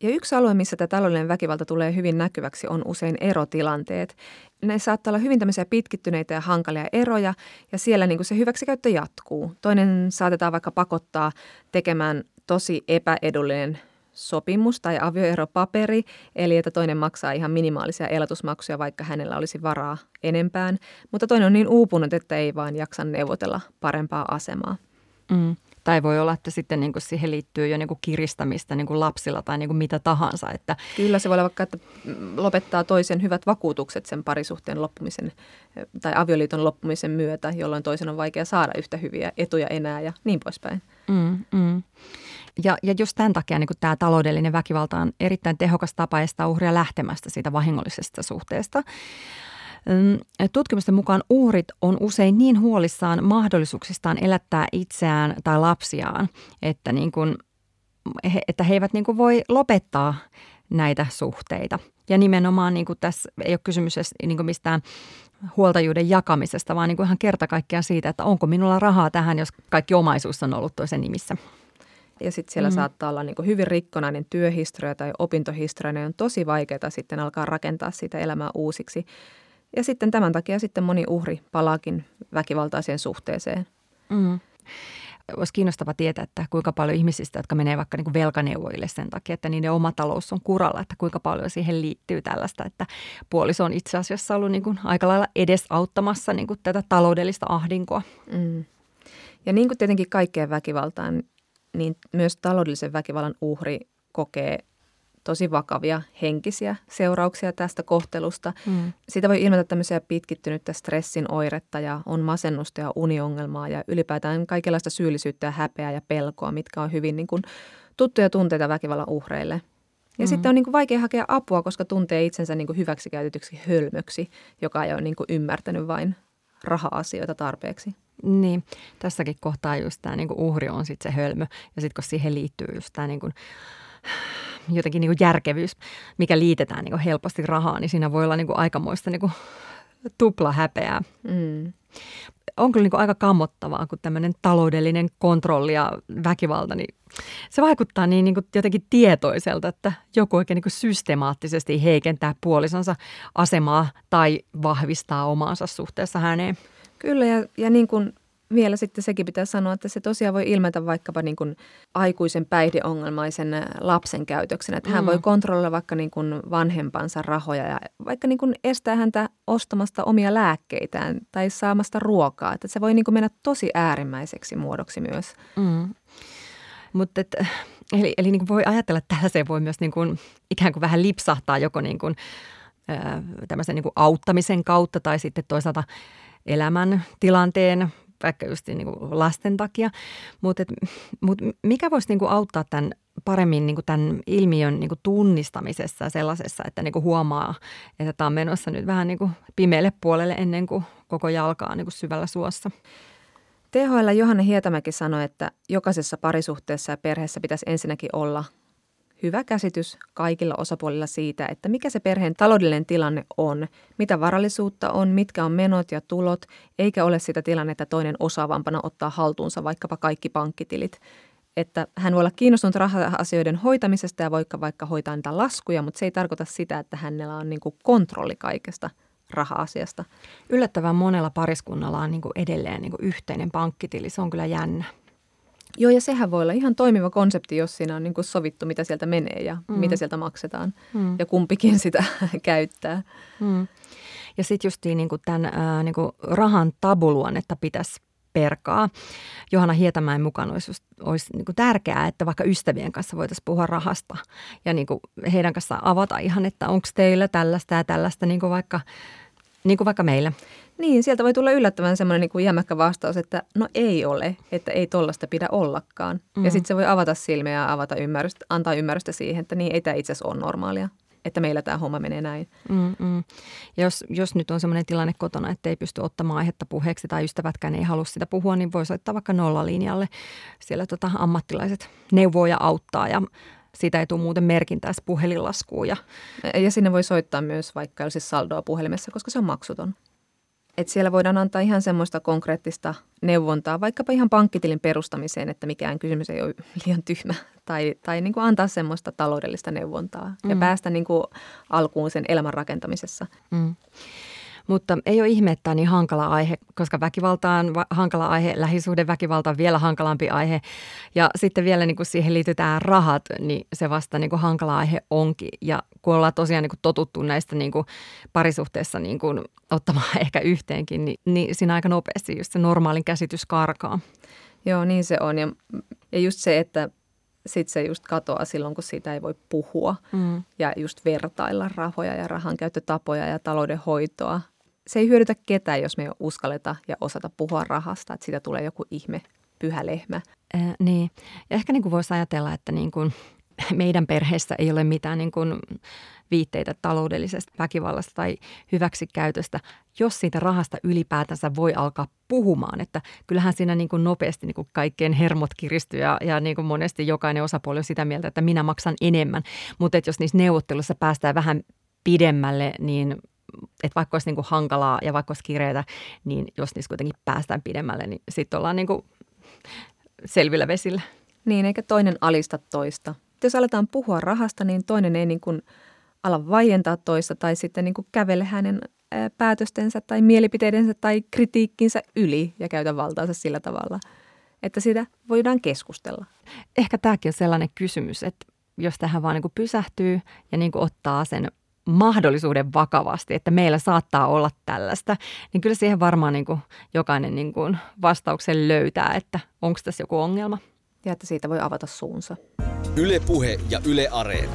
Ja yksi alue, missä tämä taloudellinen väkivalta tulee hyvin näkyväksi, on usein erotilanteet. Ne saattaa olla hyvin tämmöisiä pitkittyneitä ja hankalia eroja ja siellä niin kuin se hyväksikäyttö jatkuu. Toinen saatetaan vaikka pakottaa tekemään tosi epäedullinen sopimus tai avioeropaperi, eli että toinen maksaa ihan minimaalisia elatusmaksuja, vaikka hänellä olisi varaa enempään. Mutta toinen on niin uupunut, että ei vaan jaksa neuvotella parempaa asemaa. Mm. Tai voi olla, että sitten niin kuin siihen liittyy jo niin kuin kiristämistä niin kuin lapsilla tai niin kuin mitä tahansa. Että kyllä se voi olla vaikka, että lopettaa toisen hyvät vakuutukset sen parisuhteen loppumisen tai avioliiton loppumisen myötä, jolloin toisen on vaikea saada yhtä hyviä etuja enää ja niin poispäin. Mm, mm. Ja, ja just tämän takia niin tämä taloudellinen väkivalta on erittäin tehokas tapa estää uhria lähtemästä siitä vahingollisesta suhteesta. Tutkimusten mukaan uhrit on usein niin huolissaan mahdollisuuksistaan elättää itseään tai lapsiaan, että, niin kuin, että he eivät niin kuin voi lopettaa näitä suhteita. Ja nimenomaan niin kuin tässä ei ole kysymys niin kuin mistään huoltajuuden jakamisesta, vaan niin kuin ihan kerta kaikkiaan siitä, että onko minulla rahaa tähän, jos kaikki omaisuus on ollut toisen nimissä. Ja sitten siellä mm. saattaa olla niin kuin hyvin rikkonainen työhistoria tai opintohistoria, ja on tosi vaikeaa sitten alkaa rakentaa sitä elämää uusiksi. Ja sitten tämän takia sitten moni uhri palaakin väkivaltaiseen suhteeseen. Mm. Olisi kiinnostava tietää, että kuinka paljon ihmisistä, jotka menee vaikka niin kuin velkaneuvoille sen takia, että niiden oma talous on kuralla, että kuinka paljon siihen liittyy tällaista, että puoliso on itse asiassa ollut niin kuin aika lailla edesauttamassa niin kuin tätä taloudellista ahdinkoa. Mm. Ja niin kuin tietenkin kaikkeen väkivaltaan, niin myös taloudellisen väkivallan uhri kokee tosi vakavia henkisiä seurauksia tästä kohtelusta. Mm. Siitä voi ilmetä tämmöisiä pitkittynyttä stressin oiretta ja on masennusta ja uniongelmaa ja ylipäätään kaikenlaista syyllisyyttä ja häpeää ja pelkoa, mitkä on hyvin niin kuin tuttuja tunteita väkivallan uhreille. Ja mm. sitten on niin kuin vaikea hakea apua, koska tuntee itsensä niin kuin hyväksikäytetyksi hölmöksi, joka ei ole niin kuin ymmärtänyt vain raha-asioita tarpeeksi. Niin, tässäkin kohtaa just tämä niin kuin uhri on sitten se hölmö ja sitten kun siihen liittyy just tämä niin kuin jotenkin niin kuin järkevyys, mikä liitetään niin kuin helposti rahaan, niin siinä voi olla niin kuin aikamoista niin kuin tuplahäpeää. Mm. On kyllä niin kuin aika kammottavaa, kun tämmöinen taloudellinen kontrolli ja väkivalta, niin se vaikuttaa niin, niin kuin jotenkin tietoiselta, että joku oikein niin kuin systemaattisesti heikentää puolisonsa asemaa tai vahvistaa omaansa suhteessa häneen. Kyllä, ja, ja niin kuin vielä sitten sekin pitää sanoa, että se tosiaan voi ilmetä vaikkapa niin kuin aikuisen päihdeongelmaisen lapsen käytöksenä. Että hän mm. voi kontrolloida vaikka niin kuin vanhempansa rahoja ja vaikka niin kuin estää häntä ostamasta omia lääkkeitään tai saamasta ruokaa. Että se voi niin kuin mennä tosi äärimmäiseksi muodoksi myös. Mm. Mutta et, eli, eli niin kuin voi ajatella, että tällaiseen voi myös niin kuin ikään kuin vähän lipsahtaa joko niin kuin, ää, tämmöisen niin kuin auttamisen kautta tai sitten toisaalta elämän tilanteen vaikka just niin kuin lasten takia, mutta mut mikä voisi niin kuin auttaa tämän paremmin niin kuin tämän ilmiön niin kuin tunnistamisessa sellaisessa, että niin kuin huomaa, että tämä on menossa nyt vähän niin kuin pimeälle puolelle ennen kuin koko jalkaa niin kuin syvällä suossa? T H L Johanna Hietämäki sanoi, että jokaisessa parisuhteessa ja perheessä pitäisi ensinnäkin olla hyvä käsitys kaikilla osapuolilla siitä, että mikä se perheen taloudellinen tilanne on, mitä varallisuutta on, mitkä on menot ja tulot, eikä ole sitä tilannetta toinen osaavampana ottaa haltuunsa vaikkapa kaikki pankkitilit. Että hän voi olla kiinnostunut raha-asioiden hoitamisesta ja vaikka vaikka hoitaa niitä laskuja, mutta se ei tarkoita sitä, että hänellä on niin kuin kontrolli kaikesta raha-asiasta. Yllättävän monella pariskunnalla on niin kuin edelleen niin kuin yhteinen pankkitili, se on kyllä jännä. Joo, ja sehän voi olla ihan toimiva konsepti, jos siinä on niin kuin sovittu, mitä sieltä menee ja mm. mitä sieltä maksetaan mm. ja kumpikin sitä käyttää. Mm. Ja sitten justiin niin kuin tämän ää, niin kuin rahan tabuluonnetta pitäisi perkaa. Johanna Hietämäen mukaan olisi, olisi niin kuin tärkeää, että vaikka ystävien kanssa voitaisiin puhua rahasta ja niin kuin heidän kanssaan avata ihan, että onko teillä tällaista ja tällaista niin kuin vaikka, niin kuin vaikka meillä. Niin, sieltä voi tulla yllättävän semmoinen niin kuin jämäkkä vastaus, että no ei ole, että ei tollaista pidä ollakaan. Mm. Ja sitten se voi avata silmiä ja avata ymmärrystä, antaa ymmärrystä siihen, että niin ei tämä itse asiassa ole normaalia, että meillä tämä homma menee näin. Mm-mm. Ja jos, jos nyt on semmoinen tilanne kotona, että ei pysty ottamaan aihetta puheeksi tai ystävätkään ei halua sitä puhua, niin voi soittaa vaikka nollalinjalle. Siellä tota, ammattilaiset neuvoo ja auttaa ja siitä ei tule muuten merkintää puhelinlaskuun. Ja, ja sinne voi soittaa myös vaikka jos saldoa puhelimessa, koska se on maksuton. Että siellä voidaan antaa ihan semmoista konkreettista neuvontaa, vaikkapa ihan pankkitilin perustamiseen, että mikään kysymys ei ole liian tyhmä. Tai, tai niin kuin antaa semmoista taloudellista neuvontaa ja mm. päästä niin kuin alkuun sen elämän rakentamisessa. Mm. Mutta ei ole ihme, että tämä on niin hankala aihe, koska väkivalta on hankala aihe, lähisuhdeväkivalta on vielä hankalampi aihe. Ja sitten vielä niin kun siihen liitetään rahat, niin se vasta niin kun hankala aihe onkin. Ja kun ollaan tosiaan niin kun totuttu näistä niin kun parisuhteessa niin kun ottamaan ehkä yhteenkin, niin, niin siinä aika nopeasti just se normaalin käsitys karkaa. Joo, niin se on. Ja, ja just se, että sitten se just katoaa silloin, kun siitä ei voi puhua mm. ja just vertailla rahoja ja rahankäyttötapoja ja taloudenhoitoa. Se ei hyödytä ketään, jos me ei uskalleta ja osata puhua rahasta, että siitä tulee joku ihme, pyhä lehmä. Äh, niin. Ja ehkä niin voisi ajatella, että niin kuin meidän perheessä ei ole mitään niin kuin viitteitä taloudellisesta väkivallasta tai hyväksikäytöstä, jos siitä rahasta ylipäätänsä voi alkaa puhumaan. Että kyllähän siinä niin kuin nopeasti niin kuin kaikkien hermot kiristyy ja, ja niin kuin monesti jokainen osapuoli on sitä mieltä, että minä maksan enemmän. Mutta jos niissä neuvottelussa päästään vähän pidemmälle, niin että vaikka olisi niin kuin hankalaa ja vaikka olisi kireetä, niin jos niissä kuitenkin päästään pidemmälle, niin sitten ollaan niin kuin selvillä vesillä. Niin, eikä toinen alista toista. Jos aletaan puhua rahasta, niin toinen ei niin kuin ala vaientaa toista tai sitten niin kuin kävele hänen päätöstensä tai mielipiteidensä tai kritiikkinsä yli ja käytä valtaansa sillä tavalla, että siitä voidaan keskustella. Ehkä tämäkin on sellainen kysymys, että jos tähän vaan niin kuin pysähtyy ja niin kuin ottaa sen mahdollisuuden vakavasti, että meillä saattaa olla tällaista, niin kyllä siihen varmaan niin kuin jokainen niin kuin vastauksen löytää, että onko tässä joku ongelma. Ja että siitä voi avata suunsa. Yle Puhe ja Yle Areena.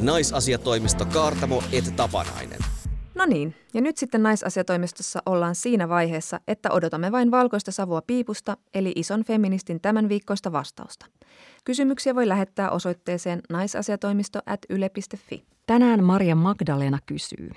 Naisasiatoimisto Kaartamo et Tapanainen. No niin, ja nyt sitten naisasiatoimistossa ollaan siinä vaiheessa, että odotamme vain valkoista savua piipusta, eli ison feministin tämän viikkoista vastausta. Kysymyksiä voi lähettää osoitteeseen naisasiatoimisto at yle piste fi. Tänään Maria Magdalena kysyy.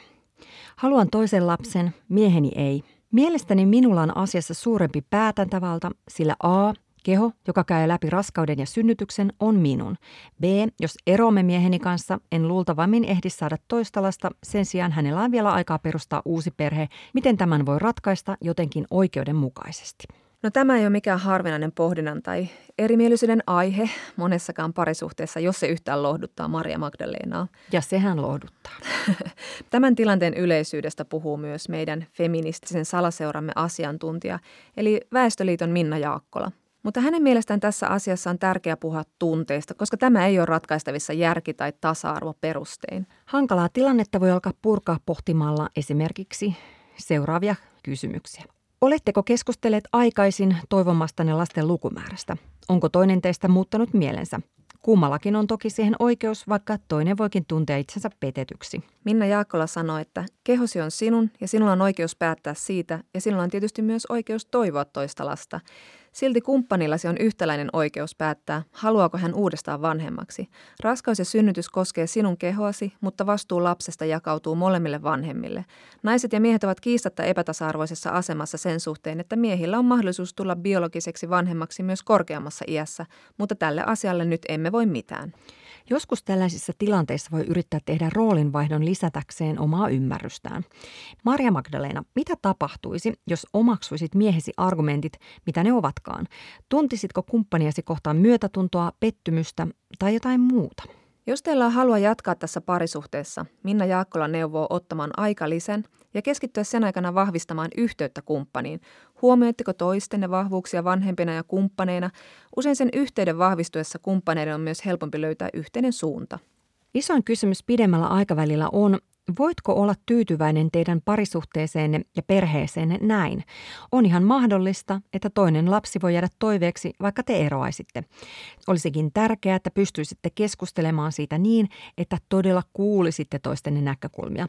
Haluan toisen lapsen, mieheni ei. Mielestäni minulla on asiassa suurempi päätäntävalta, sillä A. keho, joka käy läpi raskauden ja synnytyksen, on minun. B. Jos eroamme mieheni kanssa, en luultavammin ehdi saada toista lasta. Sen sijaan hänellä on vielä aikaa perustaa uusi perhe. Miten tämän voi ratkaista jotenkin oikeudenmukaisesti? No tämä ei ole mikään harvinainen pohdinnan tai erimielisyyden aihe monessakaan parisuhteessa, jos se yhtään lohduttaa Maria Magdalenaa. Ja sehän lohduttaa. Tämän tilanteen yleisyydestä puhuu myös meidän feministisen salaseuramme asiantuntija, eli Väestöliiton Minna Jaakkola. Mutta hänen mielestään tässä asiassa on tärkeää puhua tunteista, koska tämä ei ole ratkaistavissa järki- tai tasa-arvoperustein. Hankalaa tilannetta voi alkaa purkaa pohtimalla esimerkiksi seuraavia kysymyksiä. Oletteko keskustelleet aikaisin toivomastanne lasten lukumäärästä? Onko toinen teistä muuttanut mielensä? Kummallakin on toki siihen oikeus, vaikka toinen voikin tuntea itsensä petetyksi. Minna Jaakkola sanoi, että kehosi on sinun ja sinulla on oikeus päättää siitä ja sinulla on tietysti myös oikeus toivoa toista lasta. Silti kumppanillasi on yhtäläinen oikeus päättää, haluaako hän uudestaan vanhemmaksi. Raskaus ja synnytys koskee sinun kehoasi, mutta vastuu lapsesta jakautuu molemmille vanhemmille. Naiset ja miehet ovat kiistatta epätasa-arvoisessa asemassa sen suhteen, että miehillä on mahdollisuus tulla biologiseksi vanhemmaksi myös korkeammassa iässä, mutta tälle asialle nyt emme voi mitään. Joskus tällaisissa tilanteissa voi yrittää tehdä roolinvaihdon lisätäkseen omaa ymmärrystään. Maria Magdalena, mitä tapahtuisi, jos omaksuisit miehesi argumentit, mitä ne ovatkaan? Tuntisitko kumppaniasi kohtaan myötätuntoa, pettymystä tai jotain muuta? Jos teillä on halua jatkaa tässä parisuhteessa, Minna Jaakkola neuvoo ottamaan aikalisän ja keskittyä sen aikana vahvistamaan yhteyttä kumppaniin. Huomioitteko toistenne vahvuuksia vanhempina ja kumppaneina? Usein sen yhteyden vahvistuessa kumppaneiden on myös helpompi löytää yhteinen suunta. Isoin kysymys pidemmällä aikavälillä on, voitko olla tyytyväinen teidän parisuhteeseenne ja perheeseenne näin? On ihan mahdollista, että toinen lapsi voi jäädä toiveeksi, vaikka te eroaisitte. Olisikin tärkeää, että pystyisitte keskustelemaan siitä niin, että todella kuulisitte toistenne näkökulmia.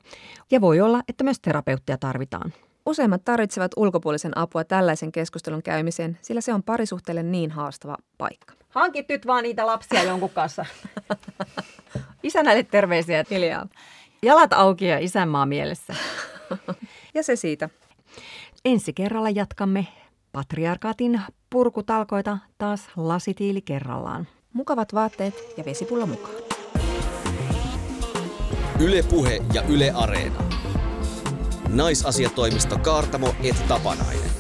Ja voi olla, että myös terapeuttia tarvitaan. Useimmat tarvitsevat ulkopuolisen apua tällaisen keskustelun käymiseen, sillä se on parisuhteelle niin haastava paikka. Hankit nyt vaan niitä lapsia jonkun kanssa. Isä näille terveisiä. Hiljaa. Jalat auki ja isänmaa mielessä. Ja se siitä. Ensi kerralla jatkamme patriarkaatin purkutalkoita taas lasitiili kerrallaan. Mukavat vaatteet ja vesipullo mukaan. Yle Puhe ja Yle Areena. Naisasiatoimisto Kaartamo et Tapanainen.